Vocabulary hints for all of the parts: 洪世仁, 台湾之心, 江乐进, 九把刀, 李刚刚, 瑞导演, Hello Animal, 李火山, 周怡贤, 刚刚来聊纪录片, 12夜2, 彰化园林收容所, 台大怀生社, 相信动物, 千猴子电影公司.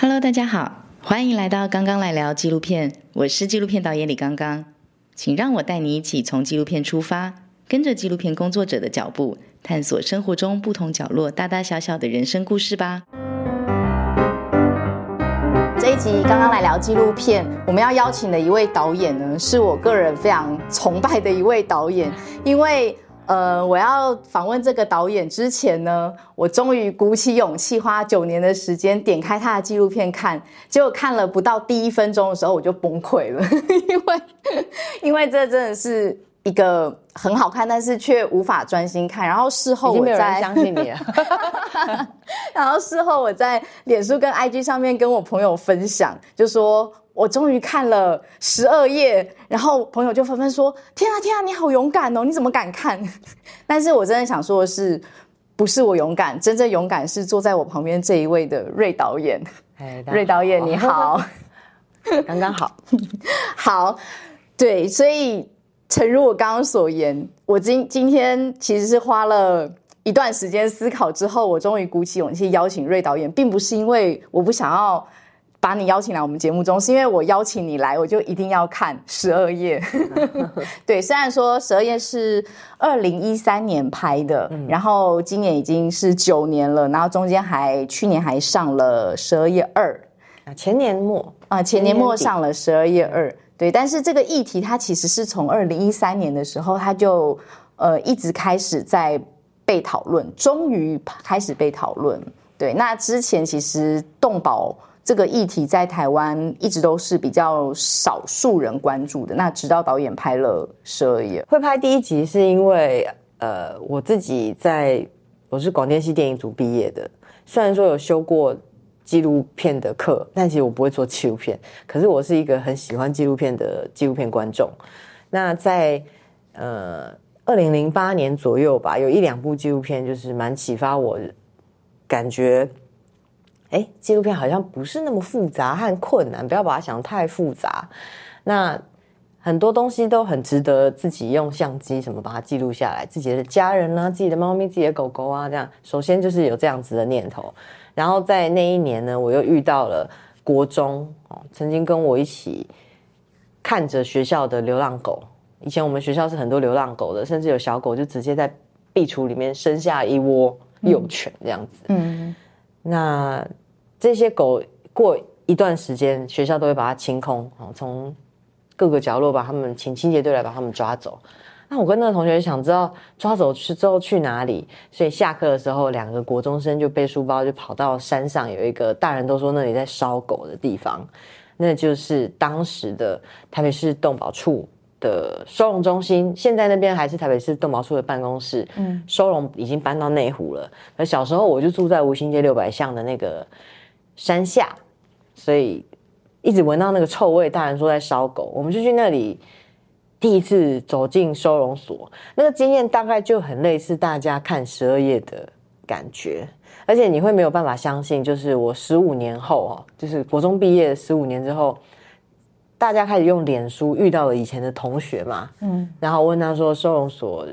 Hello， 大家好，欢迎来到刚刚来聊纪录片，我是纪录片导演李刚刚。请让我带你一起从纪录片出发，跟着纪录片工作者的脚步，探索生活中不同角落大大小小的人生故事吧。这一集刚刚来聊纪录片，我们要邀请的一位导演呢，是我个人非常崇拜的一位导演，因为我要访问这个导演之前呢，我终于鼓起勇气花9年的时间点开他的纪录片看，结果看了不到第1分钟的时候我就崩溃了，因为这真的是一个很好看但是却无法专心看，然后事后我在已经没有人相信你了然后事后我在脸书跟 IG 上面跟我朋友分享，就说我终于看了12页，然后朋友就纷纷说天啊天啊，你好勇敢哦，你怎么敢看但是我真的想说的是，不是我勇敢，真正勇敢是坐在我旁边这一位的瑞导演。瑞导演你好刚刚好好，对，所以诚如我刚刚所言，我今天其实是花了一段时间思考之后，我终于鼓起勇气邀请瑞导演，并不是因为我不想要把你邀请来我们节目中，是因为我邀请你来我就一定要看12页对，虽然说12页是2013年拍的，然后今年已经是9年了，然后中间还去年还上了12页2，前年末上了12页2。对，但是这个议题它其实是从2013年的时候它就一直开始在被讨论，终于开始被讨论。对，那之前其实动保这个议题在台湾一直都是比较少数人关注的，那直到导演拍了12页。会拍第一集是因为我自己我是广电系电影组毕业的，虽然说有修过纪录片的课，但其实我不会做纪录片，可是我是一个很喜欢纪录片的纪录片观众。那在2008年左右吧，有1-2部纪录片就是蛮启发我，感觉纪录片好像不是那么复杂和困难，不要把它想太复杂，那很多东西都很值得自己用相机什么把它记录下来，自己的家人啊，自己的猫咪，自己的狗狗啊，这样首先就是有这样子的念头。然后在那一年呢，我又遇到了国中曾经跟我一起看着学校的流浪狗，以前我们学校是很多流浪狗的，甚至有小狗就直接在壁橱里面生下一窝幼犬这样子。那这些狗过一段时间学校都会把它清空，从各个角落把它们请清洁队来把它们抓走。那我跟那个同学想知道抓走之后去哪里，所以下课的时候两个国中生就背书包就跑到山上，有一个大人都说那里在烧狗的地方，那就是当时的台北市动保处的收容中心，现在那边还是台北市动保处的办公室，收容已经搬到内湖了。而小时候我就住在吴兴街600巷的那个山下，所以一直闻到那个臭味，大人说在烧狗，我们就去那里。第一次走进收容所，那个经验大概就很类似大家看12页的感觉，而且你会没有办法相信，就是我15年后，就是国中毕业15年之后，大家开始用脸书遇到了以前的同学嘛，然后问他说收容所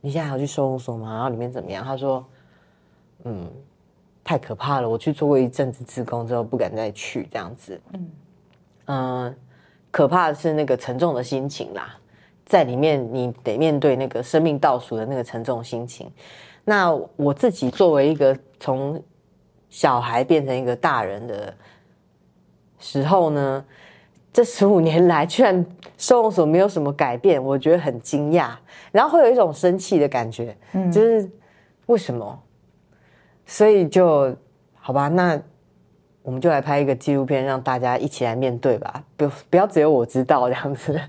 你现在还要去收容所吗？然后里面怎么样？他说太可怕了，我去做过一阵子志工之后不敢再去这样子。可怕的是那个沉重的心情啦，在里面你得面对那个生命倒数的那个沉重心情。那我自己作为一个从小孩变成一个大人的时候呢，这15年来居然收容所没有什么改变，我觉得很惊讶，然后会有一种生气的感觉，就是为什么？所以就好吧，那我们就来拍一个纪录片，让大家一起来面对吧，不要只有我知道这样子。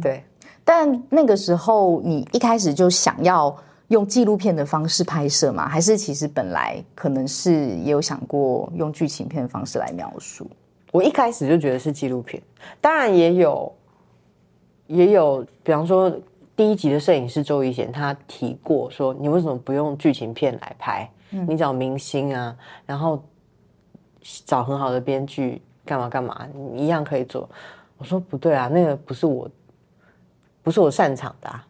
对。但那个时候你一开始就想要用纪录片的方式拍摄吗？还是其实本来可能是也有想过用剧情片的方式来描述？我一开始就觉得是纪录片，当然也有比方说第一集的摄影师周怡贤他提过说，你为什么不用剧情片来拍，你找明星啊，然后找很好的编剧干嘛干嘛，你一样可以做。我说不对啊，那个不是我擅长的啊，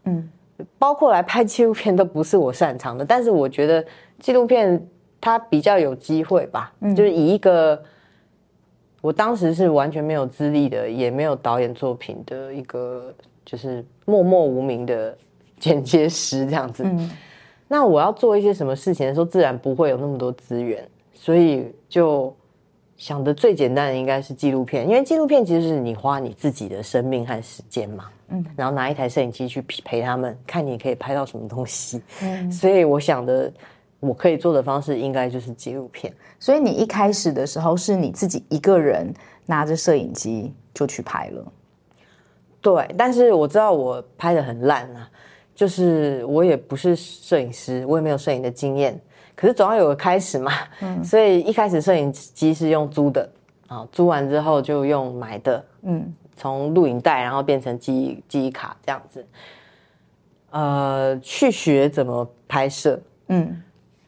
包括来拍纪录片都不是我擅长的，但是我觉得纪录片它比较有机会吧，就是以一个我当时是完全没有资历的，也没有导演作品的一个就是默默无名的剪接师这样子。嗯，那我要做一些什么事情的时候，自然不会有那么多资源，所以就想的最简单的应该是纪录片，因为纪录片其实是你花你自己的生命和时间嘛。嗯，然后拿一台摄影机去陪他们，看你可以拍到什么东西。嗯，所以我想的我可以做的方式应该就是纪录片。所以你一开始的时候是你自己一个人拿着摄影机就去拍了？对，但是我知道我拍得很烂啊，就是我也不是摄影师，我也没有摄影的经验，可是总要有个开始嘛。嗯，所以一开始摄影机是用租的啊，租完之后就用买的。嗯，从录影带然后变成记忆卡这样子，去学怎么拍摄。嗯，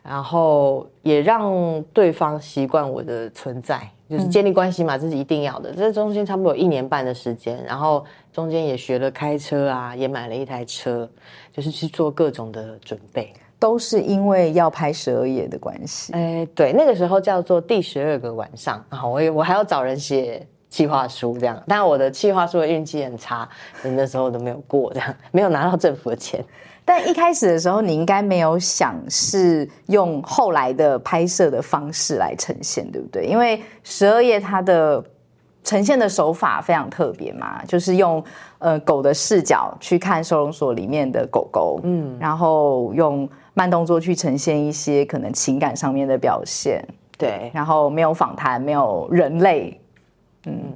然后也让对方习惯我的存在，就是建立关系嘛。嗯，这是一定要的。这中间差不多有1年半的时间，然后中间也学了开车啊，也买了一台车，就是去做各种的准备。都是因为要拍12夜的关系。哎，对，那个时候叫做第12个晚上啊，我还要找人写企划书这样，但我的企划书的运气很差，那时候都没有过这样，没有拿到政府的钱。但一开始的时候你应该没有想是用后来的拍摄的方式来呈现，对不对？因为12夜它的呈现的手法非常特别嘛，就是用狗的视角去看收容所里面的狗狗。嗯，然后用慢动作去呈现一些可能情感上面的表现。对，然后没有访谈，没有人类。嗯，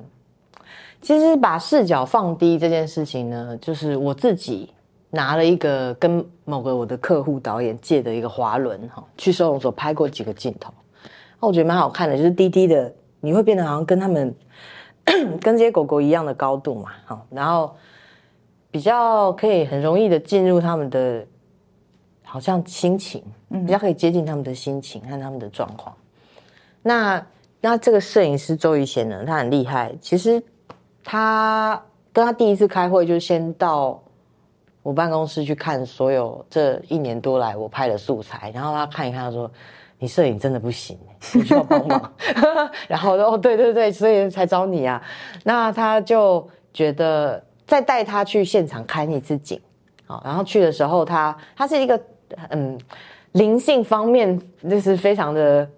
其实把视角放低这件事情呢，就是我自己拿了一个跟某个我的客户导演借的一个滑轮去收容所拍过几个镜头，我觉得蛮好看的，就是低低的，你会变得好像跟他们跟这些狗狗一样的高度嘛。然后比较可以很容易的进入他们的好像心情，比较可以接近他们的心情和他们的状况。那这个摄影师周怡贤呢，他很厉害，其实他跟他第一次开会就先到我办公室去看所有这1年多来我拍的素材，然后他看一看，他说你摄影真的不行，你需要帮忙然后哦，对对对，所以才找你啊。那他就觉得再带他去现场看一次景。好，然后去的时候他是一个灵性方面就是非常的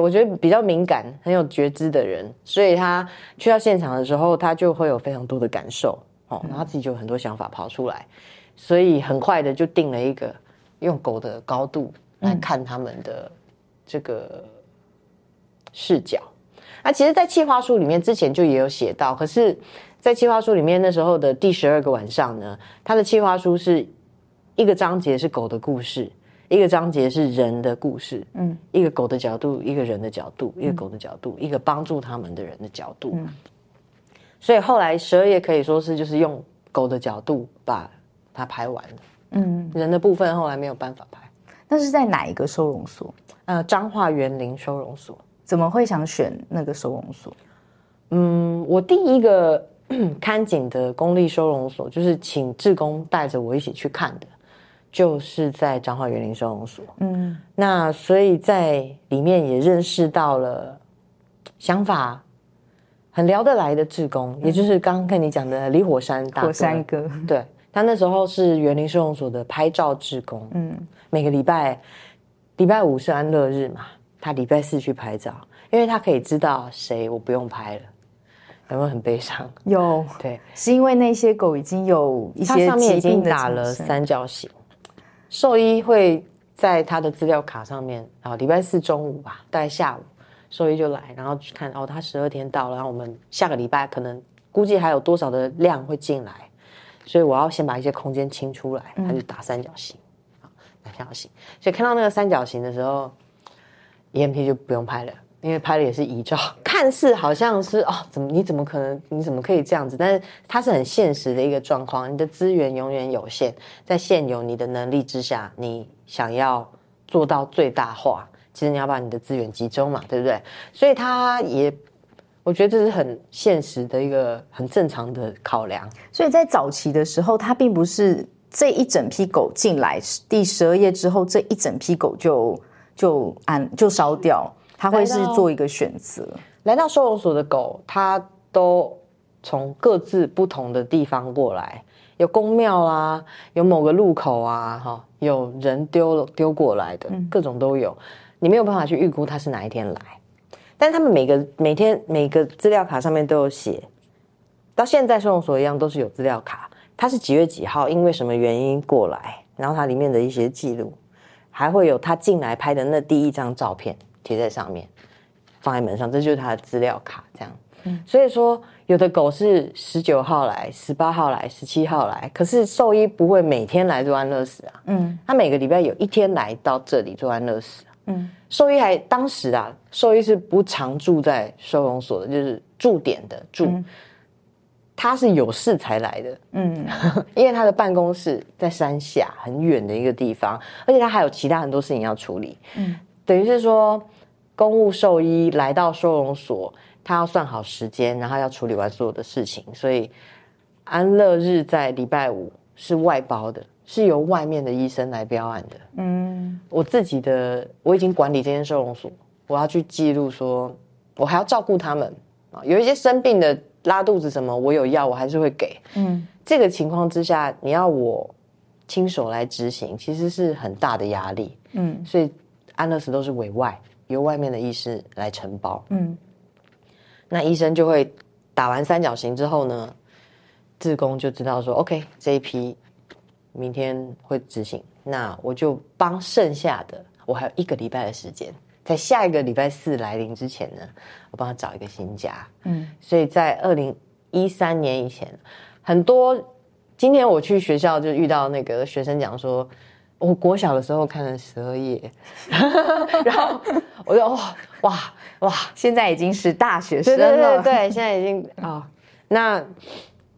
我觉得比较敏感很有觉知的人，所以他去到现场的时候他就会有非常多的感受。哦，然后自己就有很多想法跑出来，所以很快的就定了一个用狗的高度来看他们的这个视角。那其实在企划书里面之前就也有写到，可是在企划书里面那时候的第12个晚上呢，他的企划书是一个章节是狗的故事，一个章节是人的故事。嗯，一个狗的角度，一个人的角度，一个狗的角度，一个帮助他们的人的角度。嗯，所以后来12夜可以说是就是用狗的角度把它拍完了。嗯，人的部分后来没有办法拍。那是在哪一个收容所？彰化园林收容所。怎么会想选那个收容所？嗯，我第一个看景的公立收容所，就是请志工带着我一起去看的，就是在彰化园林收容所。嗯，那所以在里面也认识到了想法很聊得来的志工，也就是刚刚跟你讲的李火山大哥。火山哥，对，他那时候是园林收容所的拍照志工。嗯，每个礼拜五是安乐日嘛，他礼拜4去拍照，因为他可以知道谁我不用拍了。有没有很悲伤？有，对，是因为那些狗已经有一些疾病的，打了3角形，兽医会在他的资料卡上面，然后礼拜4中午吧，大概下午。兽医就来，然后去看哦，他12天到了，然后我们下个礼拜可能估计还有多少的量会进来，所以我要先把一些空间清出来。他就打3角形，好，打3角形。所以看到那个3角形的时候 ，EMT 就不用拍了，因为拍了也是遗照，看似好像是哦，你怎么可以这样子？但是它是很现实的一个状况，你的资源永远有限，在现有你的能力之下，你想要做到最大化。其实你要把你的资源集中嘛，对不对？所以他也，我觉得这是很现实的一个很正常的考量。所以在早期的时候，他并不是这一整批狗进来，第12夜之后这一整批狗就烧掉，他会是做一个选择。来到收容所的狗，它都从各自不同的地方过来，有公庙啊，有某个路口啊，有人丢过来的，各种都有，你没有办法去预估它是哪一天来。但他们每个资料卡上面都有写，到现在收容所一样都是有资料卡，它是几月几号因为什么原因过来，然后它里面的一些记录，还会有他进来拍的那第一张照片贴在上面，放在门上，这就是他的资料卡这样。所以说有的狗是19号来，18号来，17号来，可是兽医不会每天来做安乐死啊，他每个礼拜有一天来到这里做安乐死。兽医还当时啊，兽医是不常住在收容所的，就是驻点的住，他是有事才来的，因为他的办公室在山下很远的一个地方，而且他还有其他很多事情要处理，等于是说公务兽医来到收容所，他要算好时间，然后要处理完所有的事情，所以安乐日在礼拜五是外包的，是由外面的医生来标案的。我自己的，我已经管理这间收容所，我要去记录说，我还要照顾他们，有一些生病的拉肚子什么，我有药我还是会给。这个情况之下，你要我亲手来执行，其实是很大的压力。所以安乐死都是委外，由外面的医师来承包。那医生就会打完三角形之后呢，志工就知道说 OK 这一批明天会执行，那我就帮剩下的，我还有一个礼拜的时间，在下一个礼拜四来临之前呢，我帮他找一个新家。所以在2013年以前，很多，今天我去学校就遇到那个学生讲说，我国小的时候看了12页，然后我就哇，现在已经是大学生了，对，现在已经那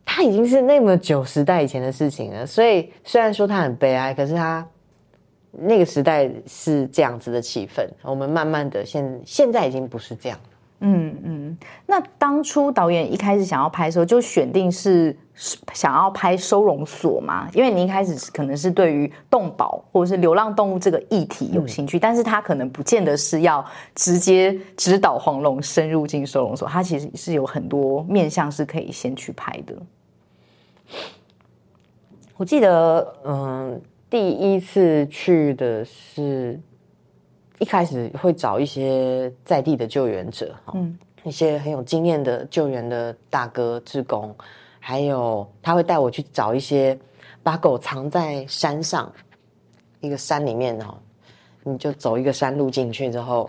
他已经是那么久时代以前的事情了，所以虽然说他很悲哀，可是他那个时代是这样子的气氛，我们慢慢的现在已经不是这样了。那当初导演一开始想要拍的时候，就选定是想要拍收容所嘛？因为你一开始可能是对于动保或者是流浪动物这个议题有兴趣，但是他可能不见得是要直接指导黄龙深入进收容所，他其实是有很多面向是可以先去拍的。我记得，第一次去的是，一开始会找一些在地的救援者，一些很有经验的救援的大哥志工，还有他会带我去找一些把狗藏在山上，一个山里面，你就走一个山路进去之后，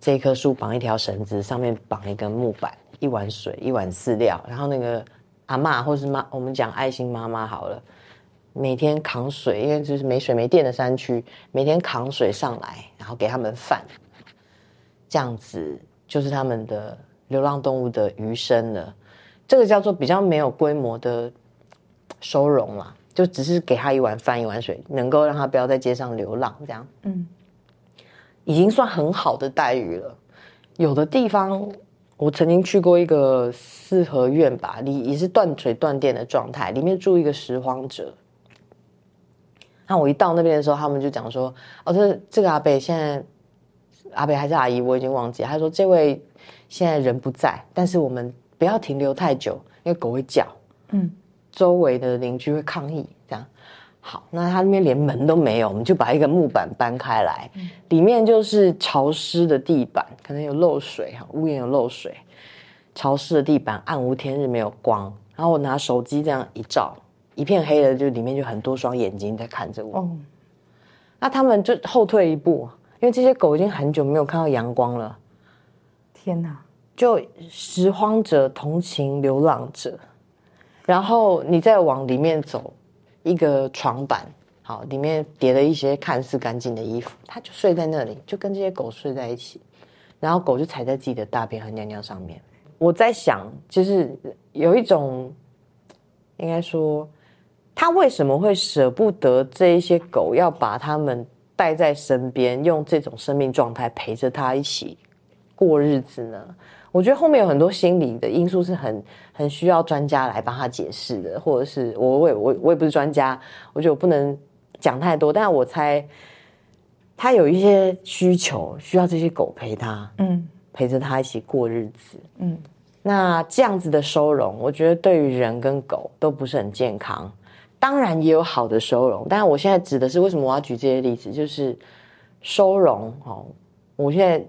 这一棵树绑一条绳子，上面绑一根木板，一碗水，一碗饲料，然后那个阿嬷或是妈，我们讲爱心妈妈好了，每天扛水，因为就是没水没电的山区，每天扛水上来，然后给他们饭，这样子就是他们的流浪动物的余生了。这个叫做比较没有规模的收容啦，就只是给他一碗饭一碗水，能够让他不要在街上流浪，这样已经算很好的待遇了。有的地方我曾经去过一个四合院吧，也是断水断电的状态，里面住一个拾荒者。那我一到那边的时候，他们就讲说，这个阿伯现在，阿伯还是阿姨我已经忘记，他说这位现在人不在，但是我们不要停留太久，因为狗会叫，周围的邻居会抗议这样。好，那他那边连门都没有，我们就把一个木板搬开来，里面就是潮湿的地板，可能有漏水，屋檐有漏水，潮湿的地板，暗无天日，没有光，然后我拿手机这样一照，一片黑的，就里面就很多双眼睛在看着我。那他们就后退一步，因为这些狗已经很久没有看到阳光了。天哪！就拾荒者同情流浪者，然后你再往里面走，一个床板，好，里面叠了一些看似干净的衣服，他就睡在那里，就跟这些狗睡在一起，然后狗就踩在自己的大便和尿尿上面。我在想，就是有一种，应该说，他为什么会舍不得这一些狗，要把他们带在身边，用这种生命状态陪着他一起过日子呢？我觉得后面有很多心理的因素是很需要专家来帮他解释的，或者是我也不是专家，我觉得我不能讲太多，但我猜他有一些需求需要这些狗陪他，陪着它一起过日子。嗯，那这样子的收容，我觉得对于人跟狗都不是很健康。当然也有好的收容，但我现在指的是为什么我要举这些例子，就是收容哦。我现在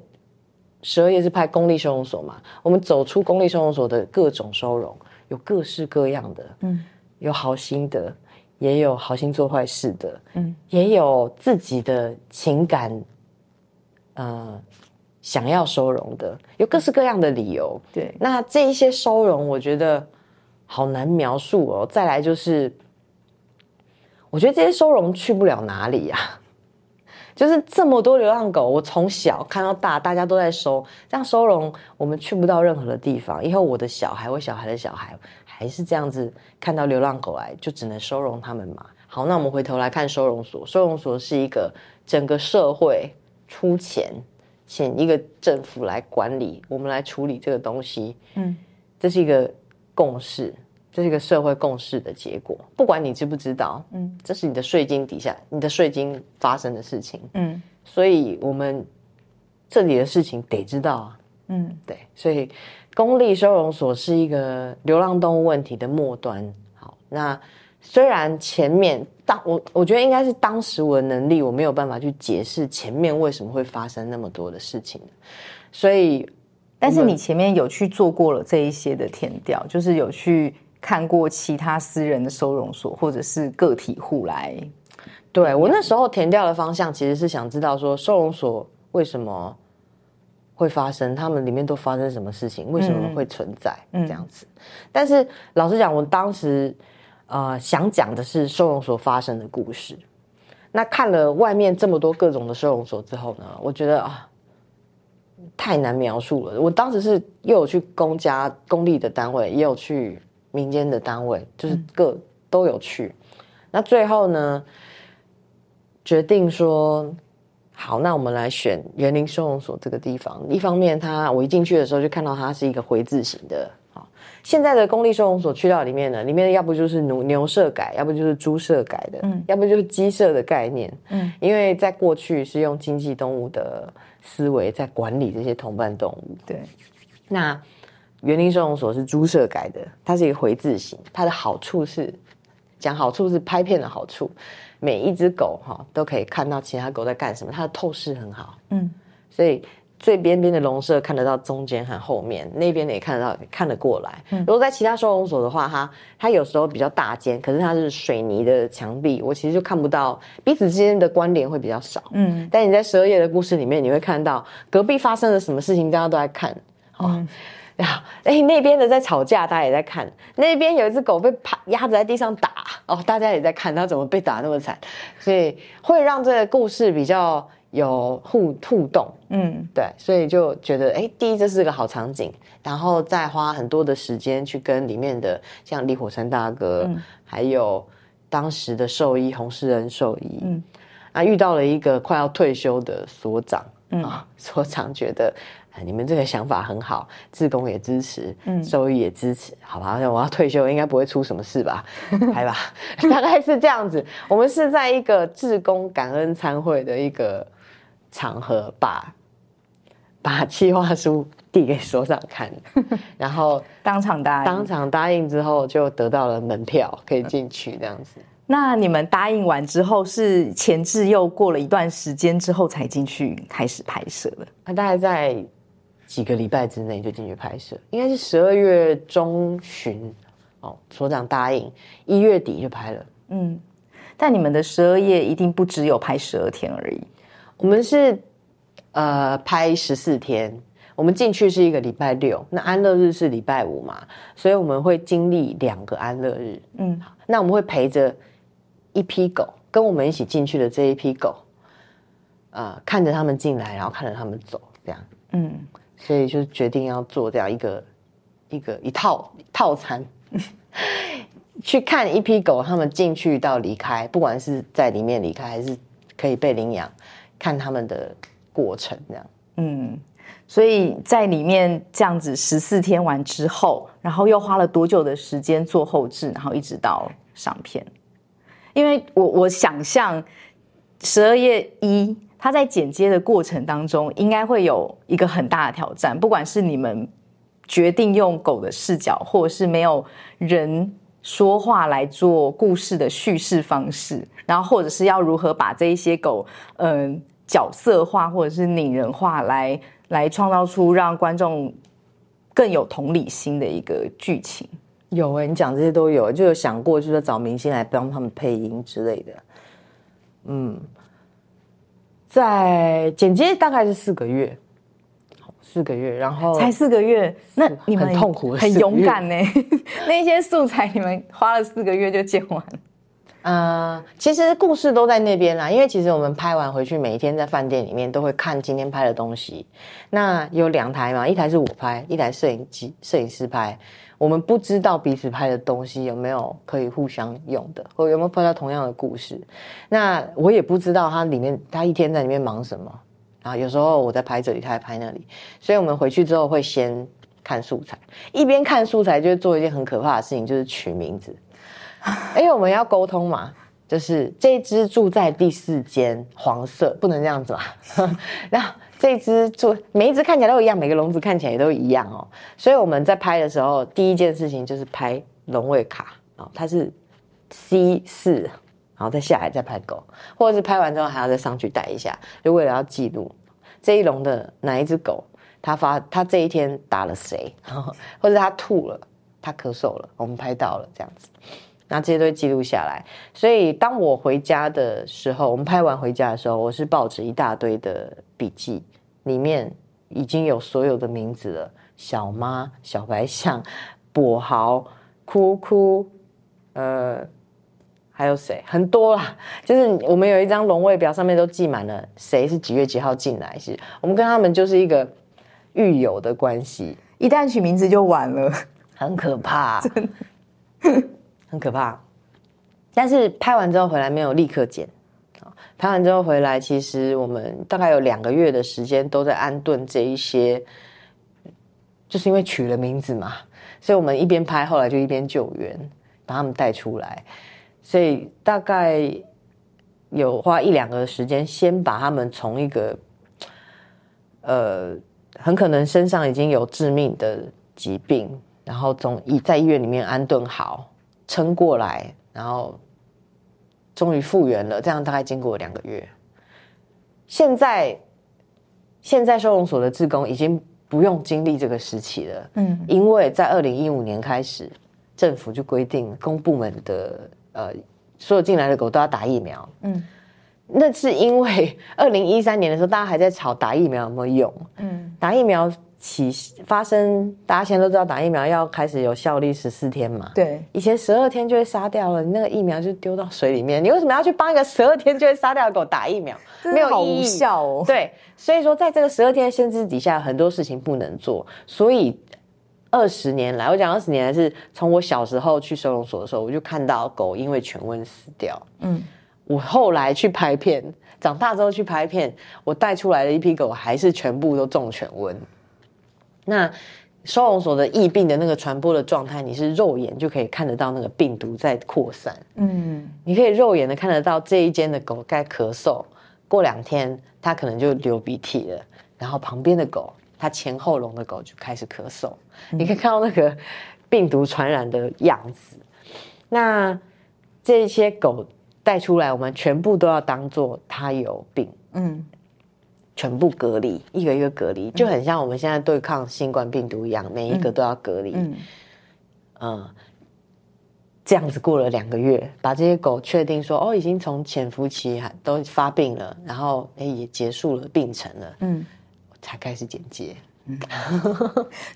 12月是拍公立收容所嘛，我们走出公立收容所的各种收容，有各式各样的，嗯，有好心的，也有好心做坏事的，嗯，也有自己的情感，想要收容的，有各式各样的理由。对，那这一些收容，我觉得好难描述哦。再来就是，我觉得这些收容去不了哪里啊。就是这么多流浪狗，我从小看到大，大家都在收，这样收容我们去不到任何的地方。以后我的小孩，我小孩的小孩，还是这样子看到流浪狗来，就只能收容他们嘛。好，那我们回头来看收容所，收容所是一个整个社会出钱，请一个政府来管理，我们来处理这个东西。嗯，这是一个共识。这是一个社会共识的结果，不管你知不知道，嗯，这是你的税金底下，你的税金发生的事情，嗯，所以我们这里的事情得知道啊，嗯，对，所以公立收容所是一个流浪动物问题的末端。好，那虽然前面我觉得应该是当时我的能力，我没有办法去解释前面为什么会发生那么多的事情，所以，但是你前面有去做过了这一些的田调，就是有去看过其他私人的收容所或者是个体户来。对，我那时候填调的方向其实是想知道说收容所为什么会发生，他们里面都发生什么事情，为什么会存在，嗯，这样子。但是老实讲，我当时想讲的是收容所发生的故事。那看了外面这么多各种的收容所之后呢，我觉得啊太难描述了。我当时是又有去公立的单位，也有去民间的单位，就是都有去。那最后呢，决定说好，那我们来选园林收容所这个地方。一方面我一进去的时候就看到它是一个回字形的。好，现在的公立收容所去到里面呢，里面要不就是牛舍改，要不就是猪舍改的，嗯，要不就是鸡舍的概念，嗯，因为在过去是用经济动物的思维在管理这些同伴动物。对，那园林收容所是猪舍改的，它是一个回字形。它的好处是，拍片的好处，每一只狗都可以看到其他狗在干什么，它的透视很好，嗯，所以最边边的笼舍看得到中间和后面，那边也看得到，看得过来，嗯。如果在其他收容所的话，它有时候比较大间，可是它是水泥的墙壁，我其实就看不到彼此之间的关联会比较少，嗯。但你在12夜的故事里面，你会看到隔壁发生了什么事情，大家都在看，哦，嗯。那边的在吵架，大家也在看，那边有一只狗被压着在地上打，哦，大家也在看它怎么被打那么惨，所以会让这个故事比较有互动，嗯，对，所以就觉得第一这是个好场景，然后再花很多的时间去跟里面的像李火山大哥，嗯，还有当时的兽医洪世仁兽医，嗯，啊，遇到了一个快要退休的所长，嗯，啊，所长觉得你们这个想法很好，志工也支持，嗯，兽医也支持，好吧，我要退休应该不会出什么事吧，来吧，大概是这样子。我们是在一个志工感恩餐会的一个场合，把企划书递给所长看，然后当场答应之后就得到了门票，可以进去这样子。那你们答应完之后，是前置又过了一段时间之后才进去开始拍摄的？大概在几个礼拜之内就进去拍摄，应该是12月中旬哦，所长答应1月底就拍了。嗯，但你们的12夜一定不只有拍12天而已。我们是拍14天，我们进去是一个礼拜6，那安乐日是礼拜5嘛，所以我们会经历2个安乐日。嗯，那我们会陪着一批狗，跟我们一起进去的这一批狗，看着他们进来，然后看着他们走，这样。嗯，所以就决定要做这样一套套餐，去看一批狗他们进去到离开，不管是在里面离开还是可以被领养，看他们的过程这样。嗯，所以在里面这样子14天完之后，然后又花了多久的时间做后制，然后一直到上片？因为我想象12夜1。它在剪接的过程当中应该会有一个很大的挑战，不管是你们决定用狗的视角，或者是没有人说话来做故事的叙事方式，然后或者是要如何把这一些狗角色化或者是拟人化来创造出让观众更有同理心的一个剧情。有你讲这些都有，就有想过就是找明星来帮他们配音之类的。嗯，在剪接大概是4个月，4个月，然后才4个月，那你们很痛苦，很勇敢呢。那些素材你们花了4个月就剪完。其实故事都在那边啦，因为其实我们拍完回去，每一天在饭店里面都会看今天拍的东西。那有2台嘛，一台是我拍，一台摄影师拍。我们不知道彼此拍的东西有没有可以互相用的，或有没有拍到同样的故事。那我也不知道他一天在里面忙什么。然后有时候我在拍这里，他在拍那里，所以我们回去之后会先看素材，一边看素材就会做一件很可怕的事情，就是取名字。因为我们要沟通嘛，就是这只住在第4间，黄色不能这样子嘛。那这只住每一只看起来都一样，每个笼子看起来也都一样哦。所以我们在拍的时候，第一件事情就是拍笼位卡哦，它是 C4， 然后再下来再拍狗，或者是拍完之后还要再上去带一下，就为了要记录这一笼的哪一只狗，它这一天打了谁，或者它吐了。他咳嗽了，我们拍到了这样子，那这些都会记录下来。所以当我回家的时候，我们拍完回家的时候，我是抱着一大堆的笔记，里面已经有所有的名字了：小妈、小白象、跛豪、哭哭，还有谁？很多啦。就是我们有一张笼位表，上面都记满了谁是几月几号进来。是我们跟他们就是一个狱友的关系，一旦取名字就完了。很可怕，真的很可怕。但是拍完之后回来没有立刻剪，拍完之后回来，其实我们大概有2个月的时间都在安顿这一些，就是因为取了名字嘛，所以我们一边拍，后来就一边救援，把他们带出来。所以大概有花1-2个的时间，先把他们从一个很可能身上已经有致命的疾病。然后在医院里面安顿好，撑过来，然后终于复原了。这样大概经过2个月。现在收容所的志工已经不用经历这个时期了，因为在2015年开始，政府就规定公部门的所有进来的狗都要打疫苗，那是因为2013年的时候，大家还在吵打疫苗有没有用，打疫苗。发生，大家现在都知道打疫苗要开始有效力14天嘛，对，以前12天就会杀掉了，你那个疫苗就丢到水里面，你为什么要去帮一个12天就会杀掉的狗打疫苗？没有意义，好无效哦。对，所以说在这个12天限制底下，很多事情不能做。所以20年来，我讲20年来是从我小时候去收容所的时候，我就看到狗因为犬瘟死掉。我后来去拍片，长大之后去拍片，我带出来的一批狗还是全部都中犬瘟。那收容所的疫病的那个传播的状态，你是肉眼就可以看得到那个病毒在扩散。你可以肉眼的看得到这一间的狗该咳嗽，过2天它可能就流鼻涕了，然后旁边的狗，它前后笼的狗就开始咳嗽，你可以看到那个病毒传染的样子。那这些狗带出来，我们全部都要当作它有病。全部隔离，一个一个隔离，就很像我们现在对抗新冠病毒一样，每一个都要隔离。这样子过了2个月，把这些狗确定说，已经从潜伏期都发病了，然后也结束了病程了，才开始剪接。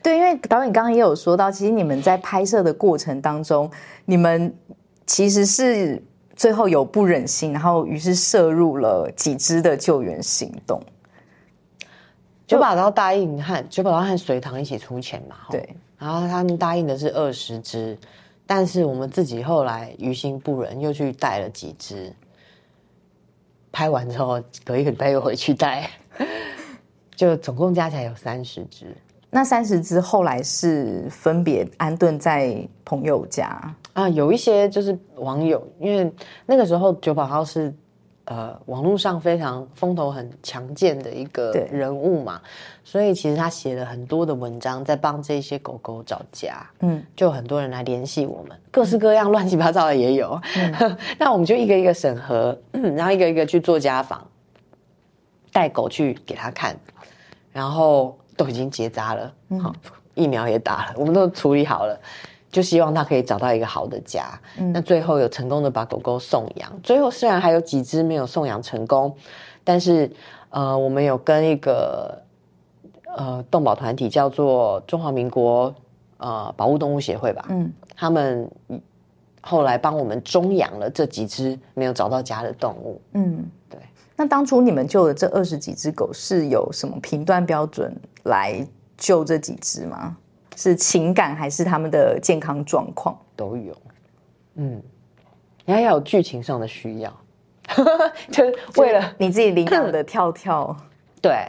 对，因为导演刚刚也有说到，其实你们在拍摄的过程当中，你们其实是最后有不忍心，然后于是涉入了几只的救援行动。九把刀答应和隋唐一起出钱嘛，对，然后他们答应的是20只，但是我们自己后来于心不忍，又去带了几只。拍完之后隔一个礼拜又回去带，就总共加起来有30只。那30只后来是分别安顿在朋友家啊，有一些就是网友，因为那个时候九把刀是网络上非常风头很强健的一个人物嘛，所以其实他写了很多的文章在帮这些狗狗找家，嗯，就很多人来联系我们，各式各样乱七八糟的也有，那我们就一个一个审核，然后一个一个去做家访，带狗去给他看，然后都已经结扎了，好，疫苗也打了，我们都处理好了。就希望他可以找到一个好的家，那最后有成功的把狗狗送养，最后虽然还有几只没有送养成功，但是我们有跟一个动保团体叫做中华民国保护动物协会吧，他们后来帮我们终养了这几只没有找到家的动物。对。那当初你们救的这20几只狗是有什么评断标准来救这几只吗？是情感还是他们的健康状况？都有。你还要有剧情上的需要，就是为了你自己领养的跳跳。对，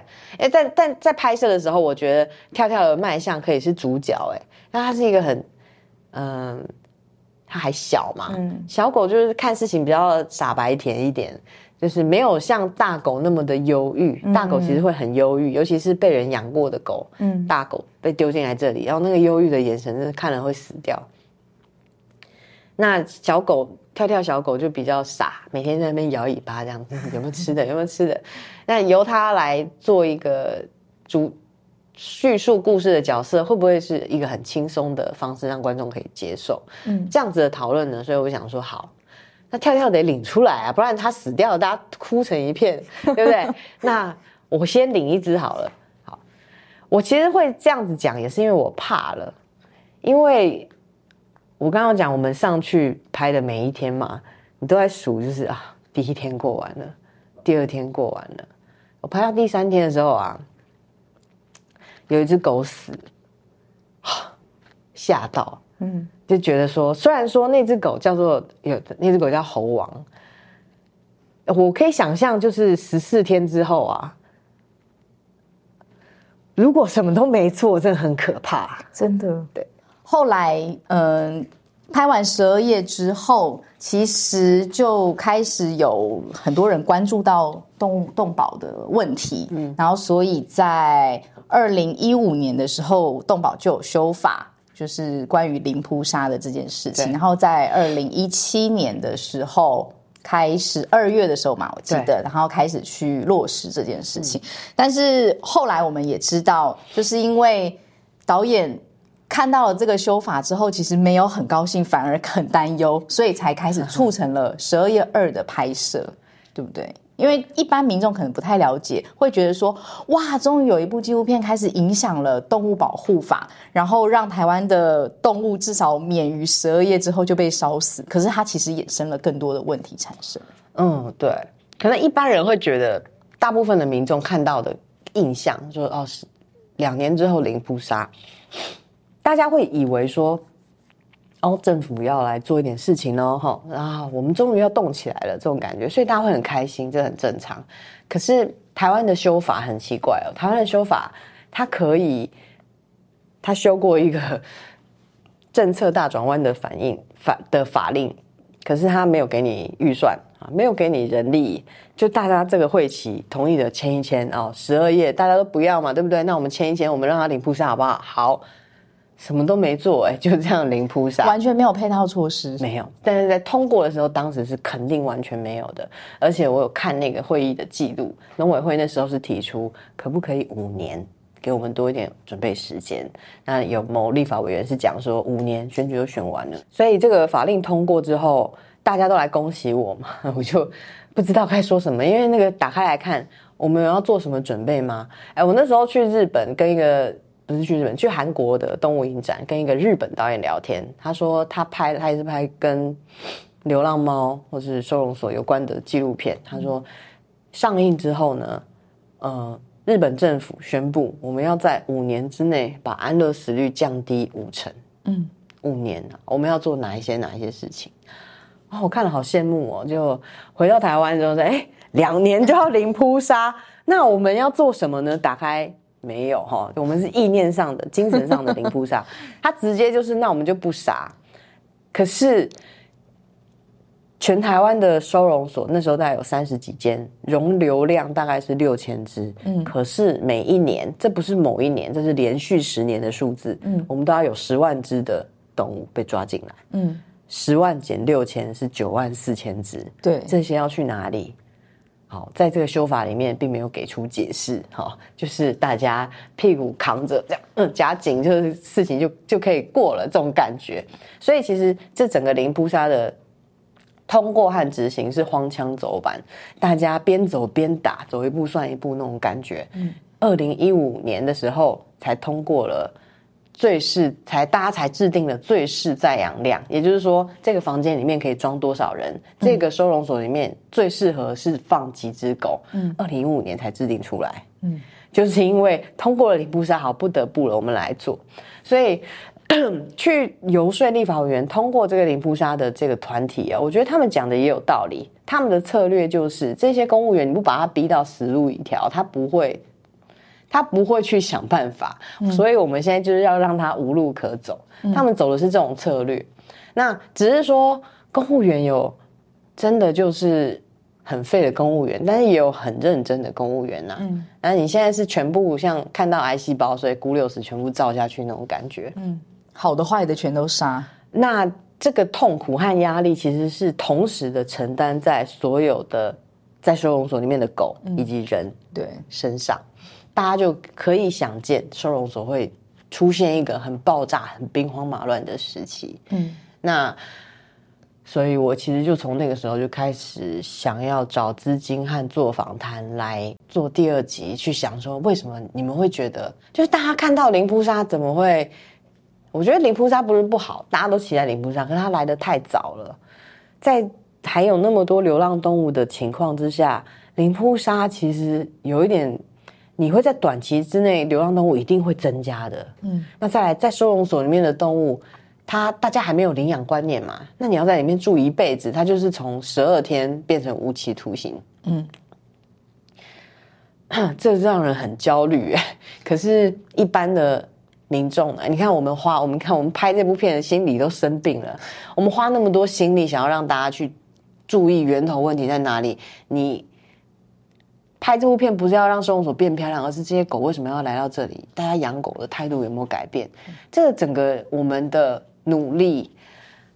但在拍摄的时候，我觉得跳跳的卖相可以是主角，那他是一个很，他还小嘛，小狗就是看事情比较傻白甜一点。就是没有像大狗那么的忧郁，大狗其实会很忧郁，尤其是被人养过的狗，大狗被丢进来这里，然后那个忧郁的眼神真的看了会死掉。那小狗跳跳小狗就比较傻，每天在那边摇尾巴这样子，有没有吃的有没有吃的。那由它来做一个叙述故事的角色，会不会是一个很轻松的方式让观众可以接受？这样子的讨论呢，所以我想说好。那跳跳得领出来啊，不然他死掉了，大家哭成一片，对不对？那我先领一只好了。好，我其实会这样子讲，也是因为我怕了，因为我刚刚讲我们上去拍的每一天嘛，你都在数，就是啊，第一天过完了，第二天过完了，我拍到第3天的时候啊，有一只狗死，吓到。就觉得说，虽然说那只狗叫做那只狗叫猴王，我可以想象，就是14天之后啊，如果什么都没做，真的很可怕，真的。对，后来拍完12夜之后，其实就开始有很多人关注到动保的问题，然后所以在2015年的时候，动保就有修法。就是关于零扑杀的这件事情，然后在2017年的时候开始，2月的时候嘛，我记得，然后开始去落实这件事情。但是后来我们也知道，就是因为导演看到了这个修法之后，其实没有很高兴，反而很担忧，所以才开始促成了12月2的拍摄，对不对？因为一般民众可能不太了解，会觉得说，哇，终于有一部纪录片开始影响了动物保护法，然后让台湾的动物至少免于12夜之后就被烧死。可是它其实衍生了更多的问题产生。对，可能一般人会觉得，大部分的民众看到的印象就是2年之后零扑杀，大家会以为说，政府要来做一点事情咯，我们终于要动起来了，这种感觉，所以大家会很开心，这很正常。可是台湾的修法很奇怪哦，台湾的修法他修过一个政策大转弯的法令，可是他没有给你预算，没有给你人力，就大家这个会期同意的签一签，12页大家都不要嘛，对不对？那我们签一签，我们让他零扑杀好不好？好。什么都没做，就这样零扑杀，完全没有配套措施，没有。但是在通过的时候，当时是肯定完全没有的。而且我有看那个会议的记录，农委会那时候是提出，可不可以5年给我们多一点准备时间？那有某立法委员是讲说，5年选举就选完了，所以这个法令通过之后，大家都来恭喜我嘛，我就不知道该说什么，因为那个打开来看，我们有要做什么准备吗？我那时候去日本跟一个。不是去日本，去韩国的动物影展，跟一个日本导演聊天。他说他也是拍跟流浪猫或是收容所有关的纪录片。他说上映之后呢，日本政府宣布我们要在5年之内把安乐死率降低50%。5年啊，我们要做哪一些事情？我看了好羡慕哦。就回到台湾之后说，2年就要零扑杀，那我们要做什么呢？打开。没有哈，我们是意念上的、精神上的零扑杀，他直接就是那我们就不杀。可是全台湾的收容所那时候大概有30几间，容流量大概是6000只。可是每一年，这不是某一年，这是连续10年的数字。我们都要有10万只的动物被抓进来。10万减6000是94000只。对，这些要去哪里？好，在这个修法里面并没有给出解释，就是大家屁股扛着这样夹紧，就是事情就可以过了这种感觉。所以其实这整个零扑杀的通过和执行是荒腔走板，大家边走边打，走一步算一步那种感觉。2015年的时候才通过了最适，大家才制定了最适载养量，也就是说这个房间里面可以装多少人，这个收容所里面最适合是放几只狗。2015年才制定出来，就是因为通过了零扑杀，好不得不了我们来做。所以去游说立法委员通过这个零扑杀的这个团体啊，我觉得他们讲的也有道理。他们的策略就是，这些公务员你不把他逼到死路一条，他不会去想办法。所以我们现在就是要让他无路可走。他们走的是这种策略。那只是说，公务员有真的就是很废的公务员，但是也有很认真的公务员啊。那你现在是全部像看到癌细胞，所以钴60全部照下去那种感觉。好的坏的全都杀，那这个痛苦和压力其实是同时的承担在所有的在收容所里面的狗以及人身上。大家就可以想见收容所会出现一个很爆炸很兵荒马乱的时期。那所以我其实就从那个时候就开始想要找资金和做访谈来做第二集，去想说为什么你们会觉得就是大家看到零扑杀怎么会，我觉得零扑杀不是不好，大家都期待零扑杀，可是它来得太早了。在还有那么多流浪动物的情况之下，零扑杀其实有一点，你会在短期之内流浪动物一定会增加的。那再来在收容所里面的动物，它大家还没有领养观念嘛，那你要在里面住一辈子，它就是从12天变成无期徒刑。这让人很焦虑耶。可是一般的民众呢？你看我们拍这部片的心理都生病了。我们花那么多心力想要让大家去注意源头问题在哪里。你拍这部片不是要让收容所变漂亮，而是这些狗为什么要来到这里？大家养狗的态度有没有改变？这个整个我们的努力，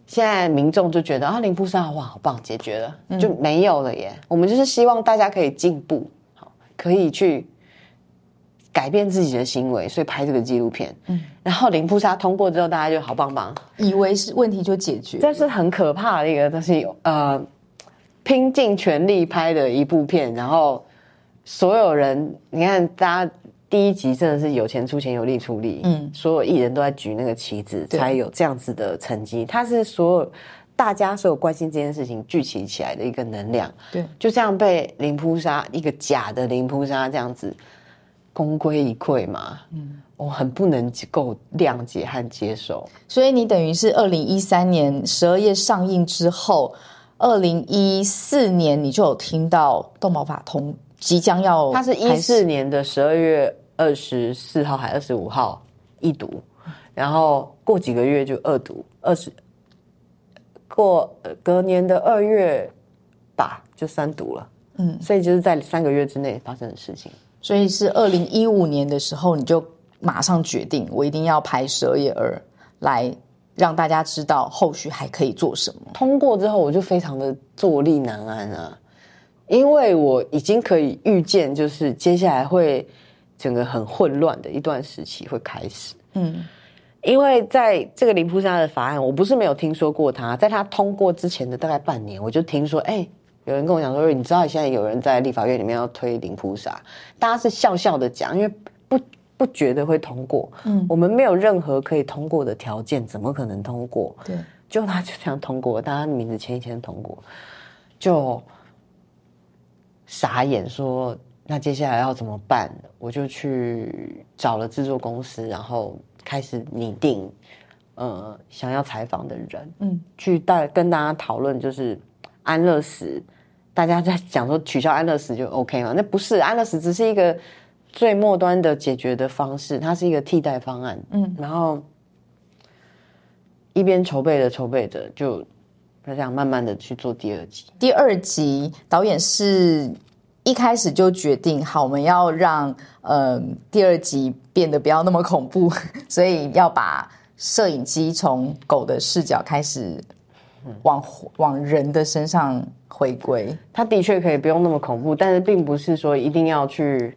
现在民众就觉得啊，零扑杀哇好棒，解决了，就没有了耶。我们就是希望大家可以进步，可以去改变自己的行为，所以拍这个纪录片。然后零扑杀通过之后，大家就好棒棒，以为是问题就解决，这是很可怕的一个东西。拼尽全力拍的一部片，然后所有人，你看大家第一集真的是有钱出钱，有力出力，所有艺人都在举那个旗子，才有这样子的成绩。它是所有大家所有关心这件事情聚集起来的一个能量。对，就这样被零扑杀，一个假的零扑杀这样子。功亏一篑嘛，我很不能够谅解和接受。所以你等于是2013年12月上映之后，2014年你就有听到动保法通即将要，它是14年的12月24号还25号一读，然后过几个月就二读，过隔年的2月吧就3读了。所以就是在3个月之内发生的事情。所以是2015年的时候，你就马上决定，我一定要拍12月2来让大家知道后续还可以做什么。通过之后，我就非常的坐立难安啊，因为我已经可以预见，就是接下来会整个很混乱的一段时期会开始。因为在这个零扑杀的法案，我不是没有听说过它，在它通过之前的大概半年，我就听说，有人跟我讲说，你知道现在有人在立法院里面要推零扑杀，大家是笑笑的讲，因为不觉得会通过。我们没有任何可以通过的条件，怎么可能通过？对，就他就这样通过，大家名字签一签通过，就傻眼说，那接下来要怎么办？我就去找了制作公司，然后开始拟定，想要采访的人，去跟大家讨论，就是安乐死，大家在讲说取消安乐死就 OK 嘛？那不是，安乐死只是一个最末端的解决的方式，它是一个替代方案。然后一边筹备着就他想慢慢的去做第二集。第二集导演是一开始就决定好，我们要让第二集变得不要那么恐怖，所以要把摄影机从狗的视角开始往人的身上回归。他的确可以不用那么恐怖，但是并不是说一定要去